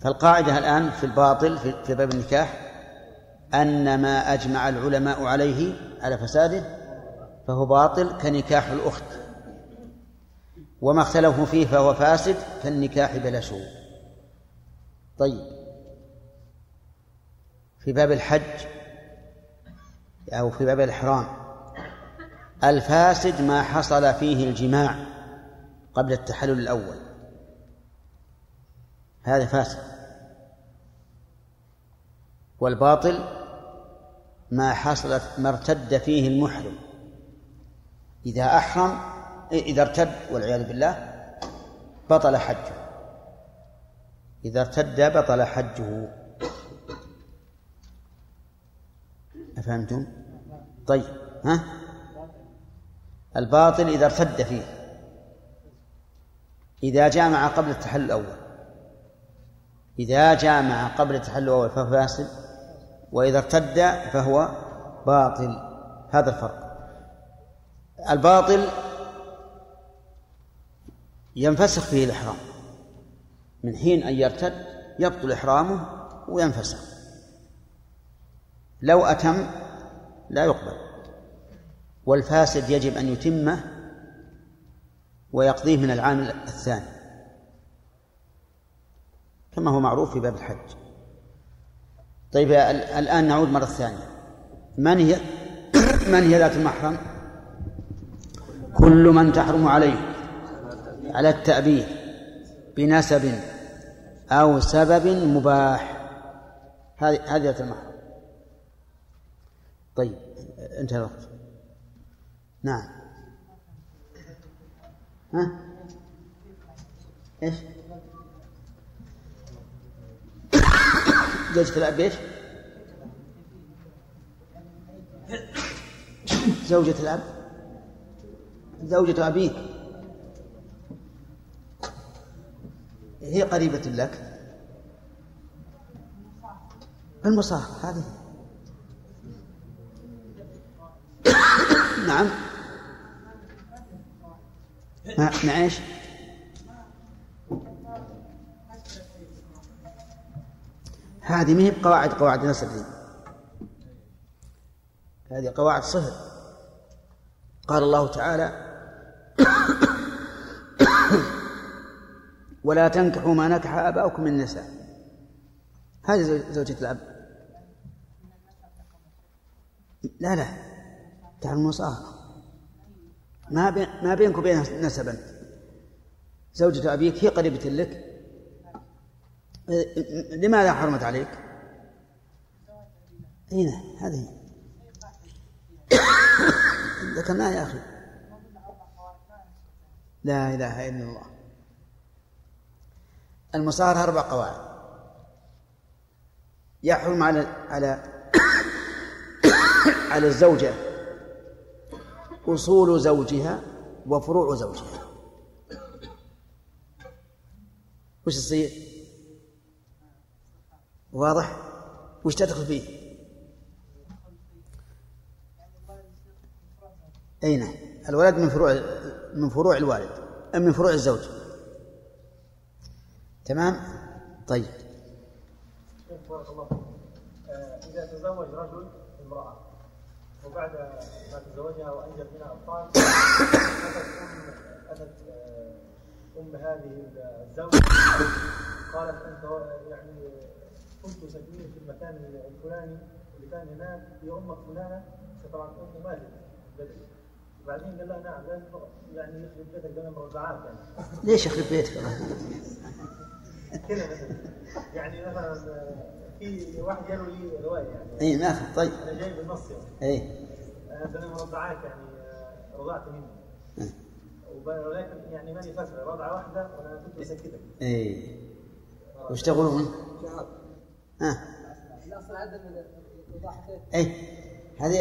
فالقاعدة الآن في الباطل في باب النكاح أن ما أجمع العلماء عليه على فساده فهو باطل كنكاح الأخت، وما اختلفوا فيه فهو فاسد كالنكاح بلا شهود. طيب، في باب الحج أو في باب الإحرام، الفاسد ما حصل فيه الجماع قبل التحلل الأول، هذا فاسد. والباطل ما حصلت ما ارتد فيه المحرم، إذا أحرم إذا ارتد والعياذ بالله بطل حجه، إذا ارتد بطل حجه. أفهمتم؟ طيب، ها؟ الباطل إذا ارتد فيه، إذا جامع قبل التحلل الأول، إذا جامع قبل التحلل الأول فهو فاسد، وإذا ارتد فهو باطل. هذا الفرق. الباطل ينفسخ فيه الإحرام، من حين أن يرتد يبطل إحرامه وينفسخ، لو أتم لا يقبل. والفاسد يجب أن يتمه ويقضيه من العام الثاني، كما هو معروف في باب الحج. طيب، الآن نعود مرة ثانية. من هي من هي ذات المحرم؟ كل من تحرم عليه على التأبيد بنسب أو سبب مباح. هذه هذه المحرم. طيب انتهى الوقت. نعم. ها ايش زوجة الأب؟ ايش زوجة الأب؟ زوجة أبيك هي قريبة لك المصاحبة هذه. نعم. معاش هذه ما هي بقواعد قواعد نسب، هذه قواعد صهر. قال الله تعالى: ولا تنكحوا ما نكح آباؤكم من النساء. هذه زوجة الأب. لا لا تعال المصاهرة ما بين ما بينك وبينها نسبا. زوجة أبيك هي قريبة لك، لماذا حرمت عليك؟ أين هذه؟ ذكرناها يا أخي. لا إله إلا الله. المصاهرة أربع قواعد: يحرم على على على الزوجة أصول زوجها وفروع زوجها. وش يصير؟ واضح؟ وش تدخل فيه؟ أين الولد من فروع من فروع الوالد أم من فروع الزوج؟ تمام؟ طيب. بارك الله فيك. إذا تزوج رجل امرأة وبعد ما تزوجها وأنجب منها أطفال، أتت أم هذه الزوجة قالت: أنت يعني كنت ساكنين في المكان الفلاني اللي كان هناك في أمك فلانة، فطبعا أمه ماتت بدري، وبعدين قال لها: نعم، يعني يخرب بيتك ده مرجعات. يعني ليش يخرب بيتك؟ كذا مثلا، يعني مثلا في واحد قالوا لي رواية يعني. إيه ناخذ. طيب. أنا جايب النص يعني. إيه. أنا مرضعات يعني رضعت مني. ولكن يعني ماني فاكرة رضعة واحدة وأنا كنت مسكتك. إيه. وش تقولون؟ شهر. آه. الأصل عدم الإيضاح. إيه. هذه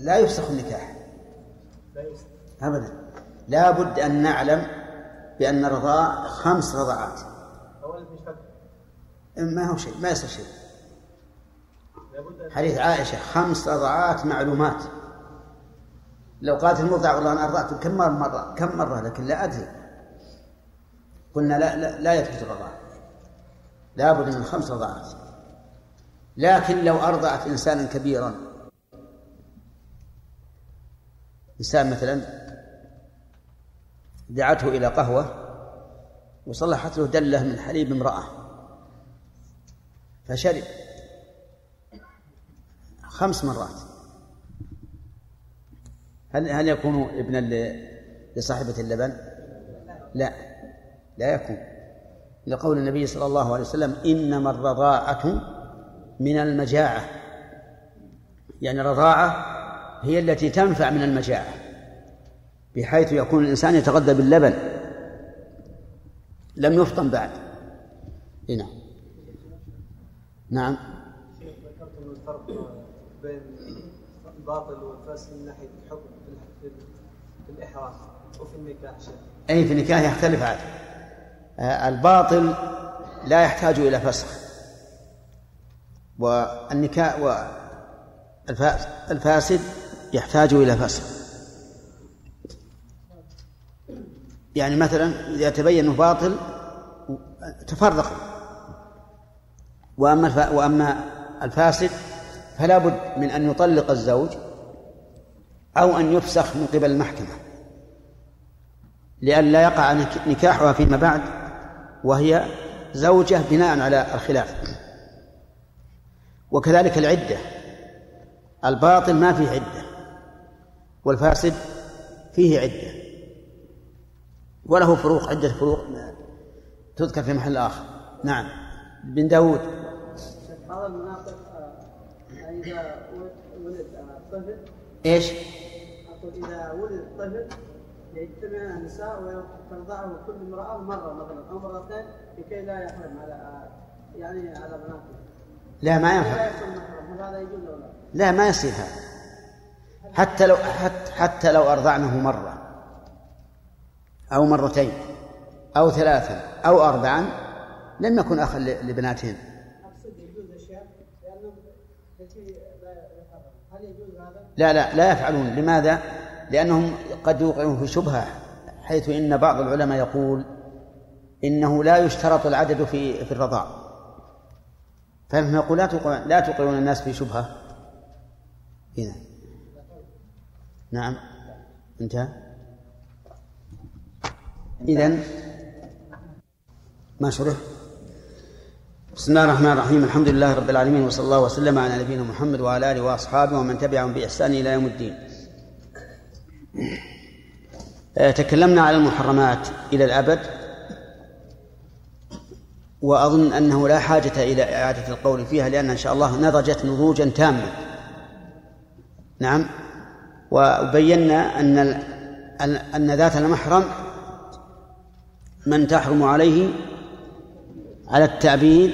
لا يفسخ النكاح. لا يفسخ. أبدا. لا بد أن نعلم بأن رضاع خمس رضعات. أولت مش فاكرة. ما هو شيء، ما يصير شيء. حديث عائشة: خمس رضعات معلومات. لو قالت المرضع: والله أنا أرضعت كم مرة كم مرة لكن لا أدري، قلنا لا لا, لا يثبت الرضاعة، لا بد من خمس رضعات. لكن لو أرضعت إنسانا كبيرا، إنسان مثلا دعته إلى قهوة وصلحت له دلة من حليب امرأة فشرب خمس مرات، هل هل يكون ابنا لصاحبة اللبن؟ لا لا يكون، لقول النبي صلى الله عليه وسلم: إنما الرضاعة من المجاعة. يعني الرضاعة هي التي تنفع من المجاعة، بحيث يكون الإنسان يتغذى باللبن لم يفطن بعد. هنا نعم. ذكرت أن الفرق بين الباطل والفاسد من ناحية الحكم في الإحرام وفي النكاح. أي في النكاح يختلف عاد. الباطل لا يحتاج إلى فسخ، والنكاح والفاسد يحتاج إلى فسخ. يعني مثلا إذا تبين باطل تفرق، وأما وأما الفاسد فلا بد من أن يطلق الزوج أو أن يفسخ من قبل المحكمة، لئلا يقع نكاحها فيما بعد وهي زوجة بناء على الخلاف. وكذلك العدة، الباطل ما فيه عدة والفاسد فيه عدة وله فروق، عدة فروق تذكر في محل آخر. نعم بن داود. بعض المناطق إذا ولد طفل إيش؟ أقول إذا ولد طفل يجتمع النساء وترضعه كل امرأة مرة مثلا أو مرتين لكي لا يحرم على يعني على بناته. لا ما ينفع. لا ما يصير هذا، حتى لو حتى, حتى لو أرضعنه مرة أو مرتين أو ثلاثا أو أربعا لم يكن أخا لبناتهن. لا لا لا يفعلون. لماذا؟ لأنهم قد يوقعون في شبهة، حيث إن بعض العلماء يقول إنه لا يشترط العدد في في الرضاع، فهم يقول لا تقعون الناس في شبهة هنا. نعم انتهى. إذن ما شرح. بسم الله الرحمن الرحيم، الحمد لله رب العالمين، وصلى الله وسلم على نبينا محمد وعلى آله وأصحابه ومن تبعهم بإحسان إلى يوم الدين. تكلمنا على المحرمات إلى الأبد، وأظن أنه لا حاجة إلى إعادة القول فيها لأن إن شاء الله نضجت نضوجا تاما. نعم، وبينا أن أن ذات المحرم من تحرم عليه على التعبيد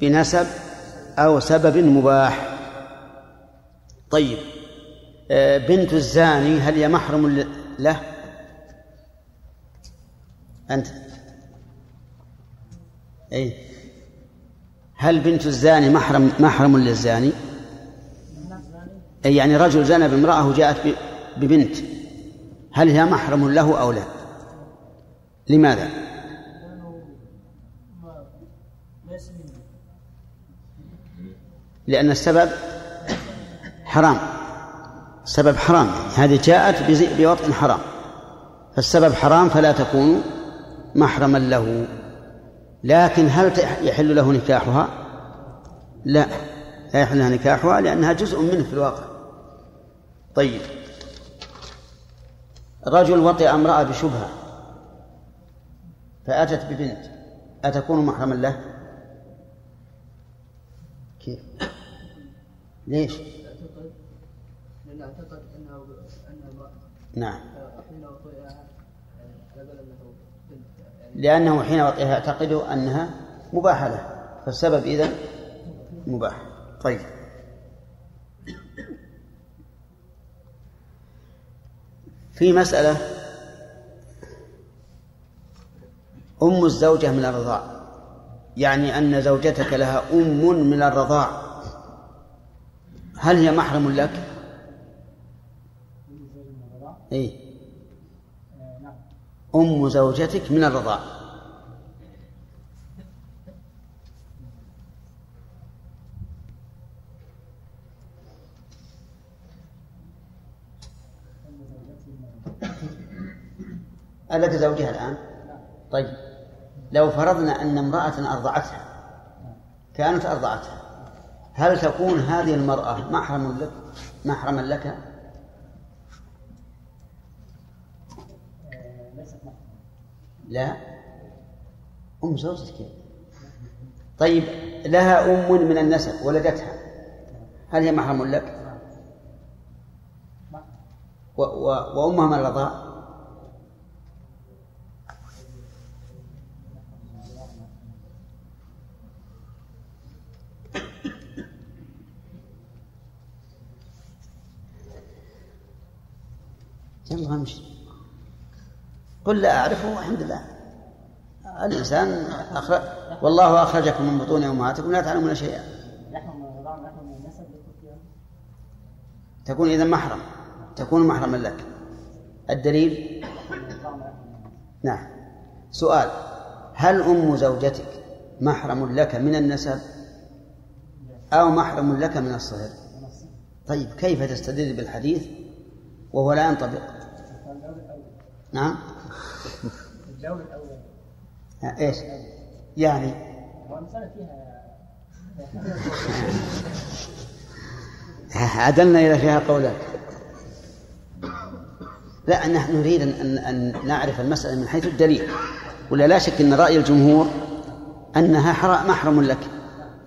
بنسب أو سبب مباح. طيب بنت الزاني هل هي محرم له؟ أنت أي هل بنت الزاني محرم محرم للزاني؟ أي يعني رجل زنى بامرأة وجاءت ببنت، هل هي محرم له أو لا؟ لماذا؟ لأن السبب حرام، السبب حرام، هذه جاءت بوطء حرام، فالسبب حرام فلا تكون محرما له. لكن هل يحل له نكاحها؟ لا لا يحل لها نكاحها لأنها جزء منه في الواقع. طيب رجل وطئ امرأة بشبهة فأتت ببنت، أتكون محرما له؟ كيف؟ ليش؟ اعتقد انه انه نعم حين وطئها على بال انه لانه حين وطئها يعتقد انها مباحه له، فالسبب اذن مباح. طيب في مساله ام الزوجه من الرضاع، يعني ان زوجتك لها ام من الرضاع، هل هي محرم لك؟ إيه؟ أم زوجتك من الرضاع ألك زوجها الآن؟ طيب لو فرضنا أن امرأة أرضعتها كانت أرضعتها، هل تكون هذه المرأة محرم لك محرما لك؟ لا، أم زوجتك. طيب لها أم من النسب ولدتها، هل هي محرم لك؟ و- و- وأمها من الرضاع يلا أمشي. قل لا أعرفه الحمد لله. الإنسان أخرج، والله أخرجكم من بطون أمهاتكم لا تعلمون شيئا. تكون إذن محرم، تكون محرما لك. الدليل؟ نعم. سؤال: هل أم زوجتك محرم لك من النسب أو محرم لك من الصهر؟ طيب كيف تستدل بالحديث وهو لا ينطبق؟ نعم الجول الأول. إيش يعني؟ عدلنا إلى فيها قولات. لا، نحن نريد أن, أن نعرف المسألة من حيث الدليل. ولا لا شك أن رأي الجمهور أنها حرام محرم لك،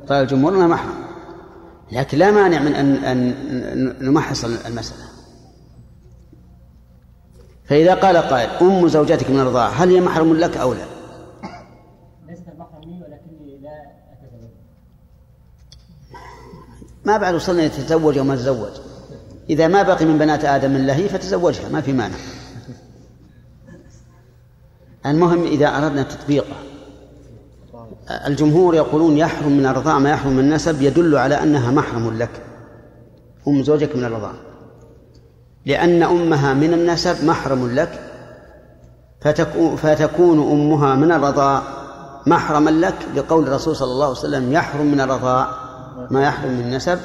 رأي الجمهور أنها محرم، لكن لا مانع من أن, أن نمحص المسألة. فإذا قال قائل أم زوجتك من الرضاعة هل هي محرم لك أو لا؟ ليست محرمي، ولكني لا أتزوج. ما بعد وصلنا يتزوج وما تزوج. إذا ما بقي من بنات آدم من لهي فتزوجها، ما في مانع. المهم إذا أردنا تطبيقه، الجمهور يقولون يحرم من الرضاعة ما يحرم من النسب، يدل على أنها محرم لك أم زوجك من الرضاعة، لأن أمها من النسب محرم لك، فتكون أمها من الرضاع محرما لك، لقول الرسول صلى الله عليه وسلم يحرم من الرضاع ما يحرم من النسب،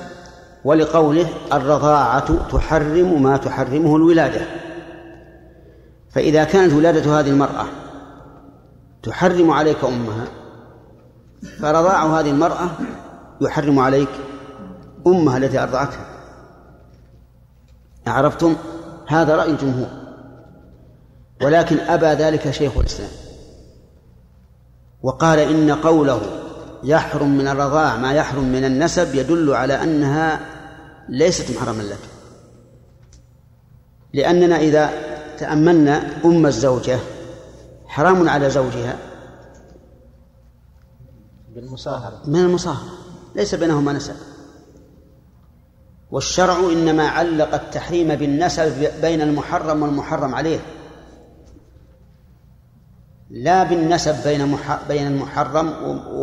ولقوله الرضاعة تحرم ما تحرمه الولادة. فإذا كانت ولادة هذه المرأة تحرم عليك أمها، فرضاع هذه المرأة يحرم عليك أمها التي أرضعتها. عرفتم؟ هذا رأي الجمهور، ولكن أبى ذلك شيخ الإسلام وقال إن قوله يحرم من الرضاع ما يحرم من النسب يدل على أنها ليست محرما لك، لأننا إذا تأملنا أم الزوجة حرام على زوجها بالمصاهرة، من المصاهرة ليس بينهما نسب، والشرع إنما علق التحريم بالنسب بين المحرم والمحرم عليه، لا بالنسب بين المحرم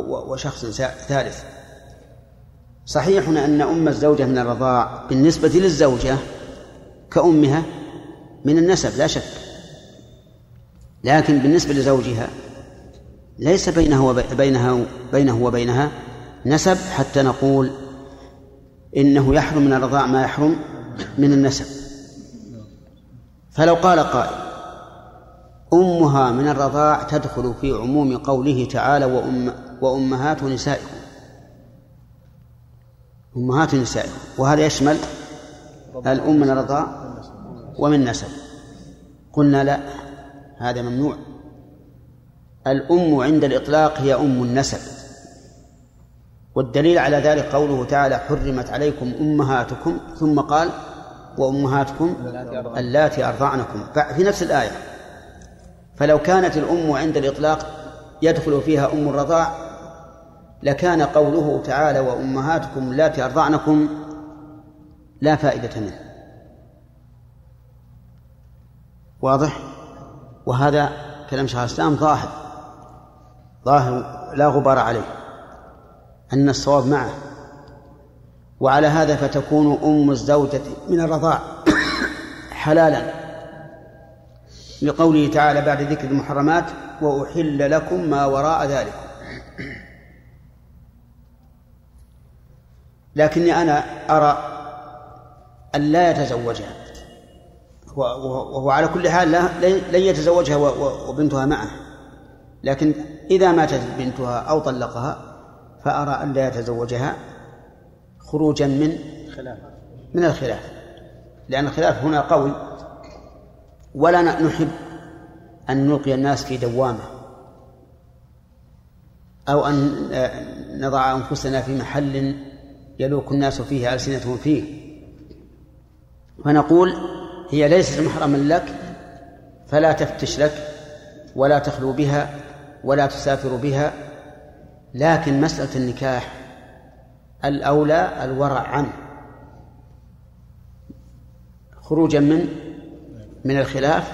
وشخص ثالث. صحيح أن أم الزوجة من الرضاع بالنسبة للزوجة كأمها من النسب لا شك، لكن بالنسبة لزوجها ليس بينه وبينها نسب حتى نقول إنه يحرم من الرضاع ما يحرم من النسب. فلو قال قائل أمها من الرضاع تدخل في عموم قوله تعالى وأم وأمهات نسائكم، أمهات نسائكم، وهذا يشمل الأم من الرضاع ومن نسب. قلنا لا، هذا ممنوع. الأم عند الإطلاق هي أم النسب، والدليل على ذلك قوله تعالى حرمت عليكم أمهاتكم، ثم قال وأمهاتكم اللاتي أرضعنكم، في نفس الآية. فلو كانت الأم عند الإطلاق يدخل فيها أم الرضاع لكان قوله تعالى وأمهاتكم اللاتي أرضعنكم لا فائدة منه. واضح؟ وهذا كلام شيخ الإسلام ظاهر ظاهر لا غبار عليه، أن الصواب معه. وعلى هذا فتكون أم الزوجة من الرضاع حلالا، لقوله تعالى بعد ذكر المحرمات وأحل لكم ما وراء ذلك. لكني أنا أرى أن لا يتزوجها، وهو على كل حال لن يتزوجها وبنتها معه، لكن إذا ماتت بنتها أو طلقها فأرى أن لا يتزوجها خروجا من من الخلاف، لأن الخلاف هنا قوي، ولا نحب أن نلقي الناس في دوامة أو أن نضع أنفسنا في محل يلوك الناس فيه ألسنتهم فيه. فنقول هي ليست محرما لك، فلا تفتش لك ولا تخلو بها ولا تسافر بها، لكن مسألة النكاح الأولى الورع عنه خروجا من من الخلاف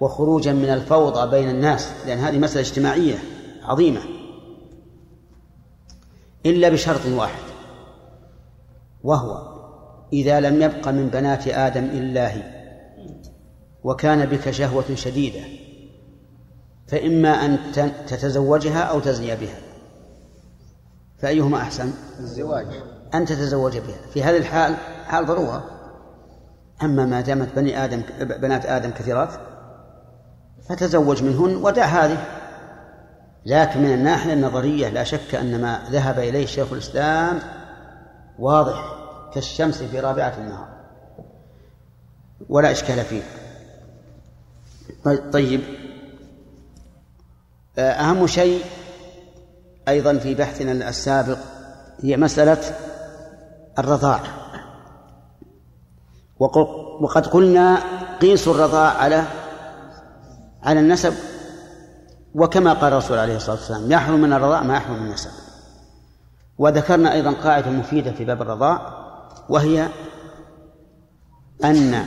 وخروجا من الفوضى بين الناس، لأن هذه مسألة اجتماعية عظيمة، إلا بشرط واحد، وهو إذا لم يبق من بنات آدم إلا هي وكان بك شهوة شديدة فإما أن تتزوجها أو تزني بها، فأيهما أحسن؟ الزواج، أن تتزوج بها في هذه الحال حال ضرورة. أما ما دامت بني آدم بنات آدم كثيرات فتزوج منهن ودع هذه. لكن من الناحية النظرية لا شك أن ما ذهب إليه شيخ الإسلام واضح كالشمس في رابعة النهار، ولا إشكال فيه. طيب، أهم شيء أيضا في بحثنا السابق هي مسألة الرضاعة، وقد قلنا قيسوا الرضاعة على على النسب، وكما قال الرسول عليه الصلاة والسلام يحرم من الرضاع ما يحرم من النسب. وذكرنا أيضا قاعدة مفيدة في باب الرضاع، وهي أن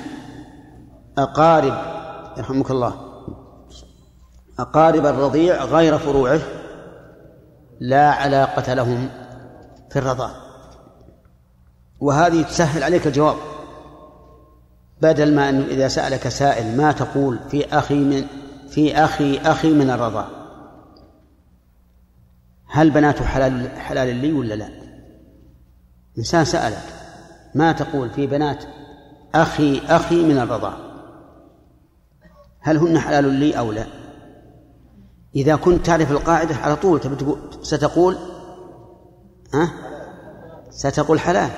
أقارب يرحمك الله أقارب الرضيع غير فروعه لا علاقة لهم في الرضاع، وهذه تسهل عليك الجواب، بدل ما أن إذا سألك سائل ما تقول في أخي من في أخي أخي من الرضاع، هل بناته حلال حلال لي ولا لا؟ إنسان سألك ما تقول في بنات أخي أخي من الرضاع، هل هن حلال لي أو لا؟ إذا كنت تعرف القاعدة على طول ستقول أه؟ ستقول حلال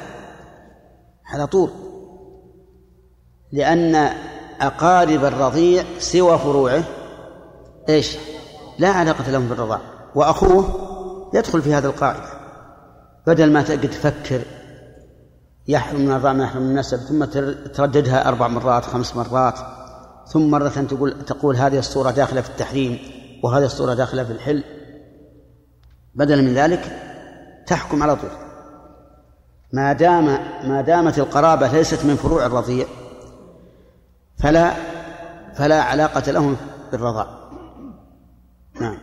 على طول، لأن أقارب الرضيع سوى فروعه إيش؟ لا علاقة لهم بالرضاع، وأخوه يدخل في هذا القاعدة، بدل ما تقعد تفكر يحرم من الرضاع ما يحرم من النسب، ثم ترددها أربع مرات خمس مرات، ثم مرة تقول تقول هذه الصورة داخلة في التحريم وهذه الصورة داخلة في الحل، بدل من ذلك تحكم على طول. ما دام ما دامت القرابة ليست من فروع الرضيع فلا فلا علاقة لهم بالرضاع. نعم.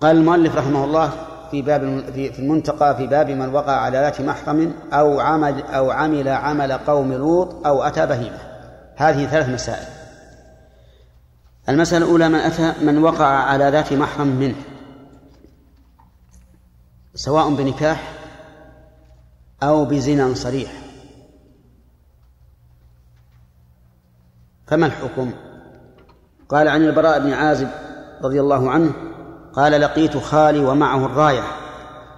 قال المؤلف رحمه الله في باب في المنتقى في باب من وقع على ذات محرم أو عمل أو عمل عمل قوم لوط أو أتى بهيمة. هذه ثلاث مسائل. المسألة الأولى من أتى من وقع على ذات محرم منه، سواء بنكاح أو بزنا صريح، فما الحكم؟ قال عن البراء بن عازب رضي الله عنه قال لقيت خالي ومعه الراية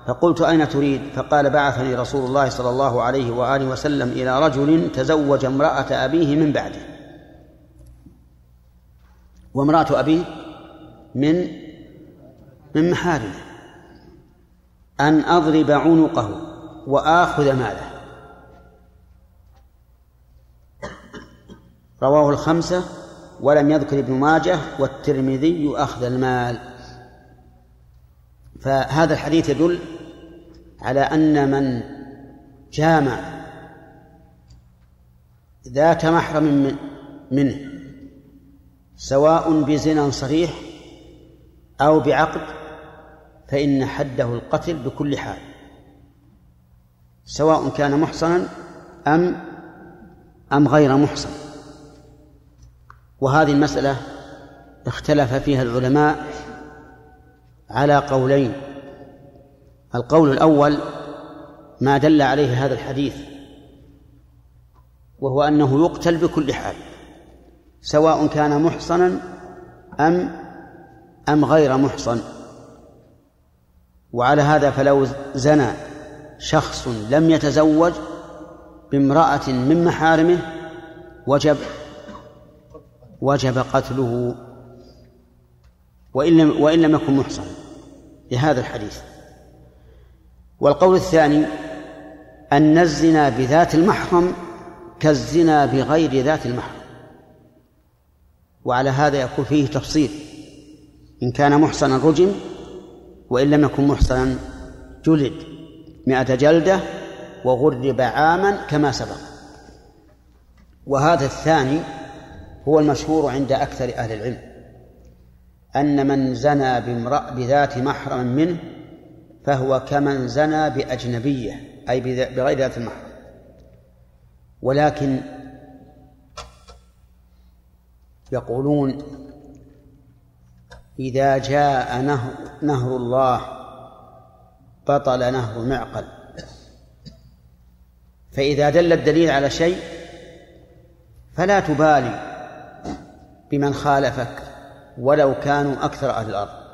فقلت أين تريد؟ فقال بعثني رسول الله صلى الله عليه وآله وسلم إلى رجل تزوج امرأة أبيه من بعده، وامرأة أبيه من من محارمه، أن أضرب عنقه وآخذ ماله. رواه الخمسة ولم يذكر ابن ماجه والترمذي أخذ المال. فهذا الحديث يدل على أن من جامع ذات محرم منه سواء بزنا صريح أو بعقد فإن حده القتل بكل حال، سواء كان محصنا أم أم غير محصن. وهذه المسألة اختلف فيها العلماء على قولين. القول الأول ما دل عليه هذا الحديث، وهو أنه يقتل بكل حال سواء كان محصنا أم أم غير محصن. وعلى هذا فلو زنى شخص لم يتزوج بامرأة من محارمه وجب وجب قتله وإن لم, وإن لم يكن محصنا لهذا الحديث. والقول الثاني أن الزنا بذات المحرم كالزنا بغير ذات المحرم، وعلى هذا يكون فيه تفصيل، إن كان محصنا رجم وإن لم يكن محصنا جلد مئة جلدة وغرب عاما كما سبق. وهذا الثاني هو المشهور عند أكثر أهل العلم، أن من زنى بامرأة بذات محرم منه فهو كمن زنى بأجنبية أي بغير ذات المحرم. ولكن يقولون إذا جاء نهر, نهر الله بطل نهر معقل، فإذا دل الدليل على شيء فلا تبالي بمن خالفك ولو كانوا أكثر أهل الأرض.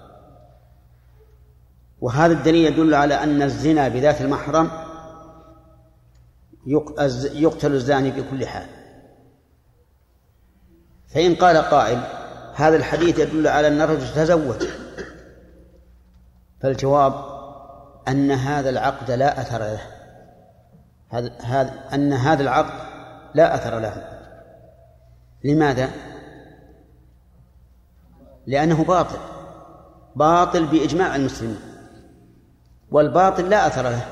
وهذا الدليل يدل على أن الزنا بذات المحرم يقتل الزاني بكل حال، فإن قال قائل هذا الحديث يدل على أن الرجل تزوج، فالجواب أن هذا العقد لا أثر له، أن هذا العقد لا أثر له. لماذا؟ لأنه باطل، باطل بإجماع المسلمين، والباطل لا أثر له،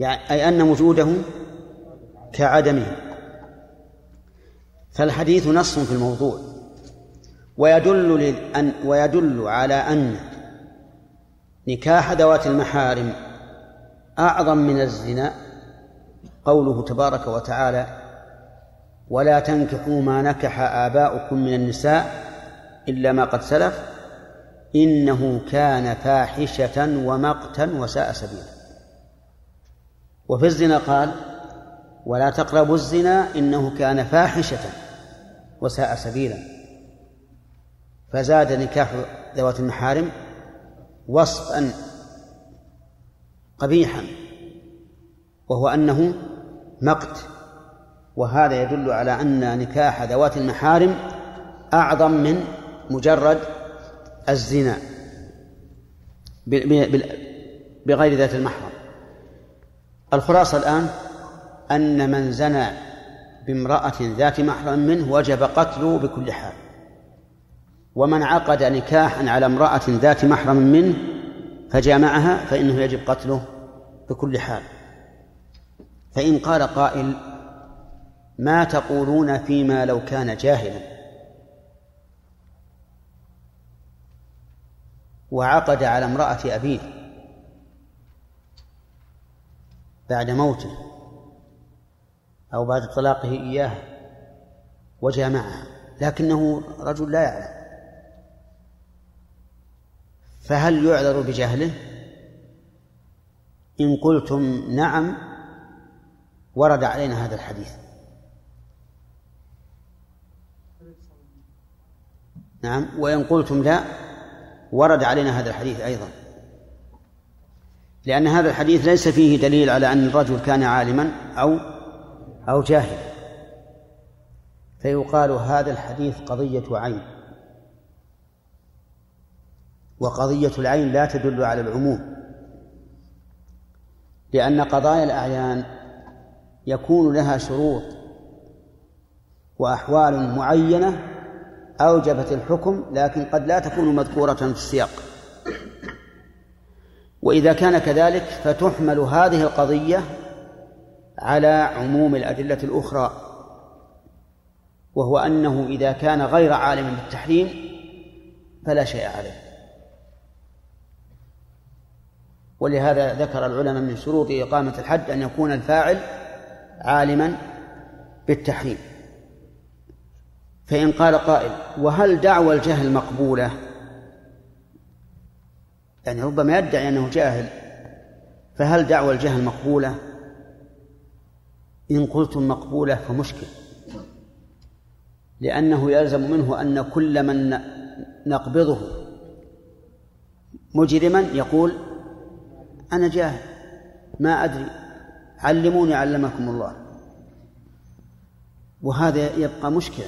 يعني أي أن وجوده كعدمه. فالحديث نص في الموضوع، ويدل, ويدل على أن نكاح ذوات المحارم أعظم من الزنا، قوله تبارك وتعالى: ولا تنكحوا ما نكح آباؤكم من النساء إلا ما قد سلف إنه كان فاحشة ومقتا وساء سبيلا. وفي الزنا قال: ولا تقربوا الزنا إنه كان فاحشة وساء سبيلا. فزاد نكاح ذوات المحارم وصفا قبيحا، وهو أنه مقت، وهذا يدل على أن نكاح ذوات المحارم أعظم من مجرد الزنا بغير ذات المحرم. الخلاصة الآن أن من زنى بامرأة ذات محرم منه وجب قتله بكل حال، ومن عقد نكاحا على امرأة ذات محرم منه فجامعها فإنه يجب قتله بكل حال. فإن قال قائل: ما تقولون فيما لو كان جاهلا وعقد على امرأة أبيه بعد موته أو بعد طلاقه إياها وجامعها لكنه رجل لا يعلم، فهل يعذر بجهله؟ إن قلتم نعم ورد علينا هذا الحديث. نعم، وإن قلتم لا ورد علينا هذا الحديث أيضا، لأن هذا الحديث ليس فيه دليل على أن الرجل كان عالما أو أو جاهلا، فيقال هذا الحديث قضية عين، وقضية العين لا تدل على العموم، لأن قضايا الأعيان يكون لها شروط وأحوال معينة أوجبت الحكم، لكن قد لا تكون مذكورة في السياق، وإذا كان كذلك فتحمل هذه القضية على عموم الأدلة الأخرى، وهو أنه إذا كان غير عالم بالتحريم فلا شيء عليه. ولهذا ذكر العلماء من شروط إقامة الحد أن يكون الفاعل عالما بالتحريم. فإن قال قائل: وهل دعوى الجهل مقبولة؟ يعني ربما يدعي أنه جاهل، فهل دعوى الجهل مقبولة؟ إن قلتم مقبولة فمشكل، لأنه يلزم منه أن كل من نقبضه مجرما يقول أنا جاهل ما أدري علموني علمكم الله، وهذا يبقى مشكلة.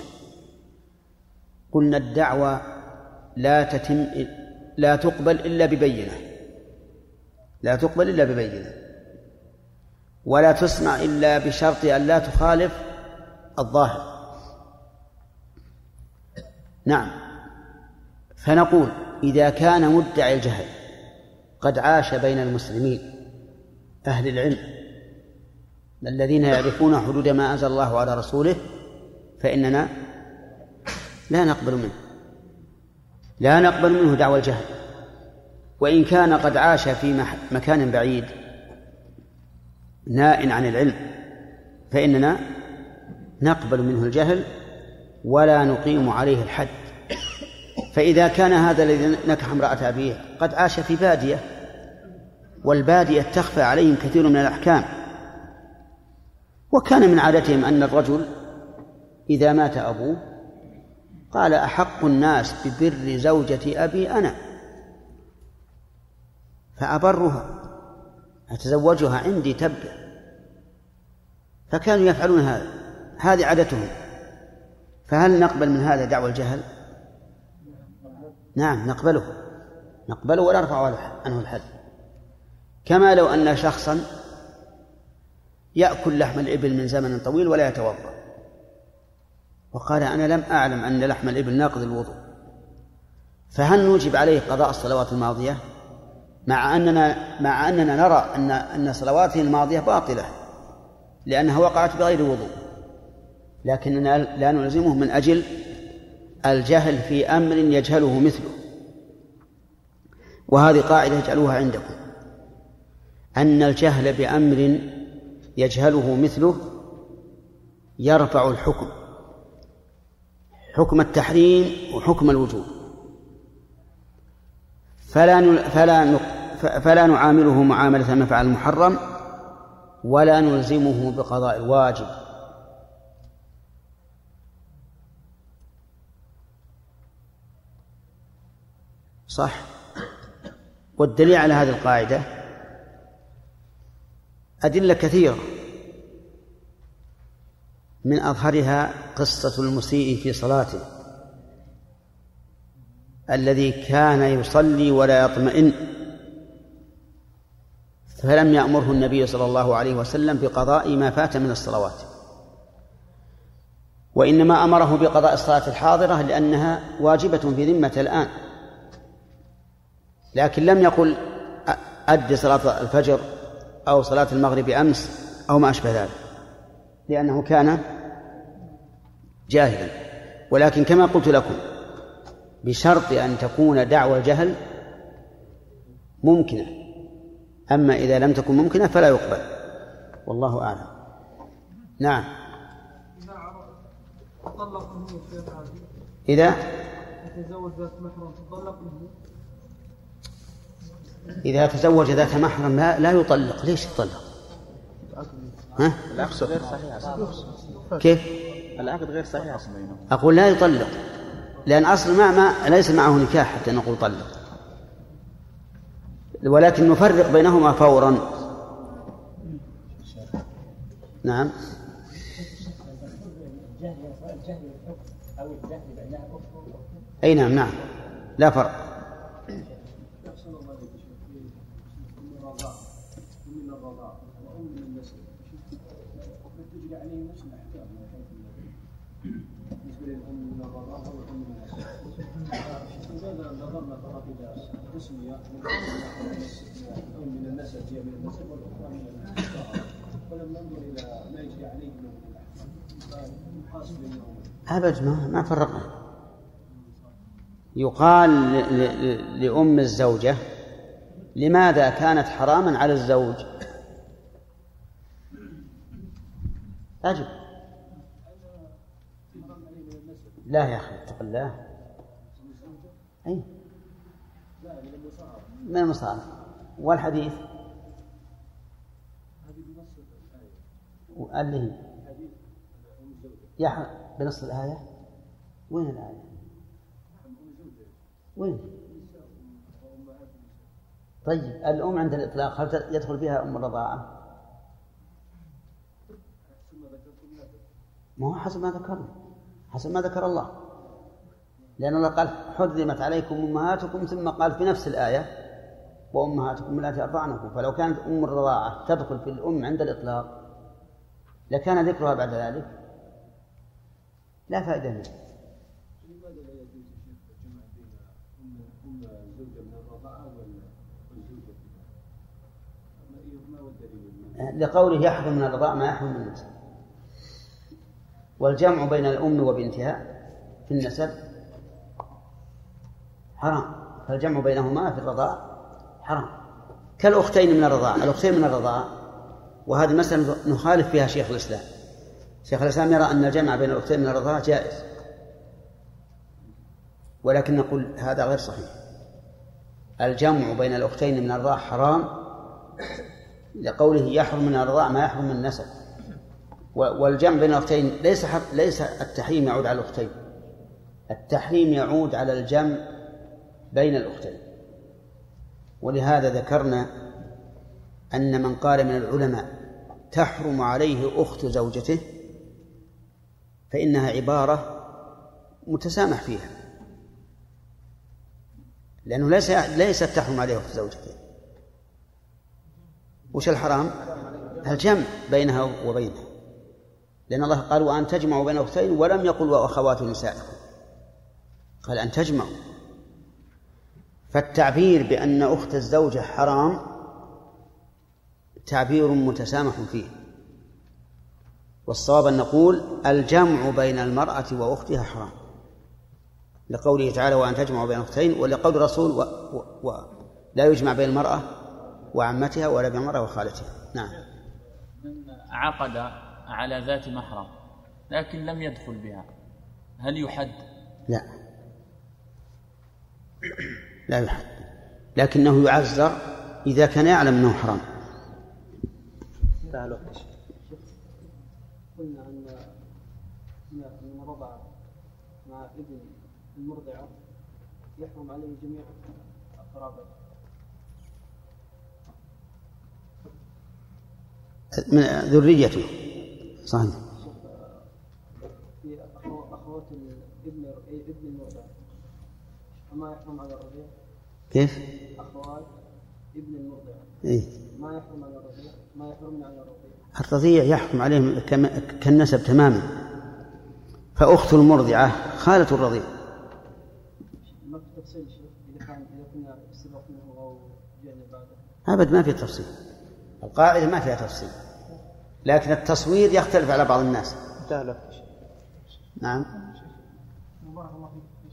قلنا الدعوة لا تتم لا تقبل إلا ببينة، لا تقبل إلا ببينة، ولا تسمع إلا بشرط أن لا تخالف الظاهر. نعم، فنقول إذا كان مدعي الجهل قد عاش بين المسلمين أهل العلم الذين يعرفون حدود ما أنزل الله على رسوله فإننا لا نقبل منه، لا نقبل منه دعوى الجهل. وإن كان قد عاش في مكان بعيد نائٍ عن العلم فإننا نقبل منه الجهل ولا نقيم عليه الحد. فإذا كان هذا الذي نكح امرأة أبيه قد عاش في بادية، والبادية تخفى عليهم كثير من الأحكام، وكان من عادتهم أن الرجل إذا مات أبوه قال: أحق الناس ببر زوجة أبي أنا، فأبرها أتزوجها عندي تبع. فكانوا يفعلون هذا، هذه عادتهم. فهل نقبل من هذا دعوى الجهل؟ نعم نقبله نقبله ولا نرفع عنه الحد. كما لو أن شخصا يأكل لحم الإبل من زمن طويل ولا يتوضأ وقال أنا لم أعلم أن لحم الإبل ناقض الوضوء، فهل نوجب عليه قضاء الصلوات الماضية مع أننا مع أننا نرى أن أن صلواته الماضية باطلة لأنها وقعت بغير وضوء، لكننا لا نلزمه من أجل الجهل في أمر يجهله مثله. وهذه قاعدة اجعلوها عندكم، أن الجهل بأمر يجهله مثله يرفع الحكم، حكم التحريم وحكم الوجوب، فلا فلا فلا نعامله معاملة ما فعل المحرم ولا نلزمه بقضاء الواجب. صح. والدليل على هذه القاعدة أدلة كثيرة، من أظهرها قصة المسيء في صلاته الذي كان يصلي ولا يطمئن، فلم يأمره النبي صلى الله عليه وسلم بقضاء ما فات من الصلوات، وإنما أمره بقضاء الصلاة الحاضرة لأنها واجبة في ذمة الآن، لكن لم يقل أدي صلاة الفجر أو صلاة المغرب أمس أو ما أشبه ذلك لأنه كان جاهلا. ولكن كما قلت لكم بشرط أن تكون دعوى الجهل ممكنة، أما إذا لم تكن ممكنة فلا يقبل، والله أعلم. نعم. إذا تزوج ذات محرم تطلق إذا تزوج ذات محرم لا, لا يطلق. ليش يطلق؟ ها؟ العقد غير صحيح. كيف؟ العقد غير صحيح. أقول لا يطلق لأن أصل ما, ما ليس معه نكاح حتى نقول طلق، ولكن نفرق بينهما فورا. نعم. أي نعم نعم لا فرق. أبد ما ما فرقنا. يقال لأم الزوجة لماذا كانت حراما على الزوج؟ أجب لا يا أخي اتق الله. أي من المصارف والحديث وقال له يا بنص الآية. وين الآية؟ وين؟ طيب الأم عند الإطلاق هل يدخل فيها أم الرضاعة؟ ما هو حسب ما ذكرنا، حسب ما ذكر الله، لأن الله قال حرمت عليكم أمهاتكم، ثم قال في نفس الآية وأمهاتكم التي أرضعنكم، فلو كانت أم الرضاعة تدخل في الأم عند الإطلاق لكان ذكرها بعد ذلك لا فائدة منه. لقوله يحرم من الرضاعة ما يحرم من النسب، والجمع بين الأم وبنتها في النسب حرام، فالجمع بينهما في الرضاعة حرام، كالأختين من الرضاعة. الأختين من الرضاعة وهذا مثلا نخالف فيها شيخ الإسلام، شيخ الإسلام يرى أن الجمع بين الأختين من الرضاعة جائز، ولكن نقول هذا غير صحيح. الجمع بين الأختين من الرضاعة حرام لقوله يحرم من الرضاعة ما يحرم من النسب، والجمع بين الأختين ليس ليس التحريم يعود على الأختين، التحريم يعود على الجمع بين الأختين. ولهذا ذكرنا أن من قال من العلماء تحرم عليه أخت زوجته فإنها عبارة متسامح فيها، لأنه ليس ليس تحرم عليه في زوجته. وش الحرام؟ الجمع بينها وبينها، لأن الله قال وأن تجمعوا بين أختين، ولم يقل وأخوات نسائكم، قال أن تجمعوا. فالتعبير بأن أخت الزوجة حرام تعبير متسامح فيه، والصواب أن نقول الجمع بين المرأة وأختها حرام، لقوله تعالى وأن تجمعوا بين أختين، ولقول الرسول و... و... لا يجمع بين المرأة وعمتها ولا بين المرأة وخالتها. نعم. عقد على ذات محرم لكن لم يدخل بها، هل يحد؟ لا لا يحد، لكنه يعذر إذا كان يعلم أنه حرام. تعالوا قلنا أن من رضع مع ابن المرضعة يحرم عليه جميع أقرابه. من ذريته صحيح. في أخوات ابن ابن المرضع ما يحرم على الرضيع؟ كيف؟ أخوات ابن المرضع. إيه؟ ما يحرم على الرضيع، ما يحرم على الرضيع. الرضيع يحكم عليهم كالنسب تماما، فأخت المرضعة خالة الرضيع. ما في تفصيل إذا كان إذا كنا سبق منه أو جانب بعده؟ أبد ما في تفصيل، القاعدة ما فيها تفصيل، لكن التصوير يختلف على بعض الناس. نعم. مبارك الله فيك.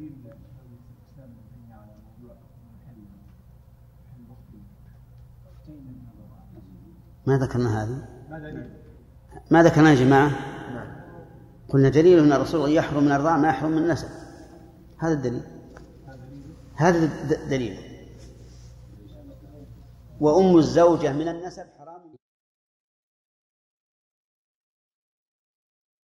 إيش دليل الإسلام على موضوع ما ذكرنا هذه؟ ما ذكرنا يا جماعة؟ قلنا دليل أن الرسول يحرم من الرضاعة ما يحرم من النسب، هذا الدليل، هذا الدليل. وأم الزوجة من النسب حرام.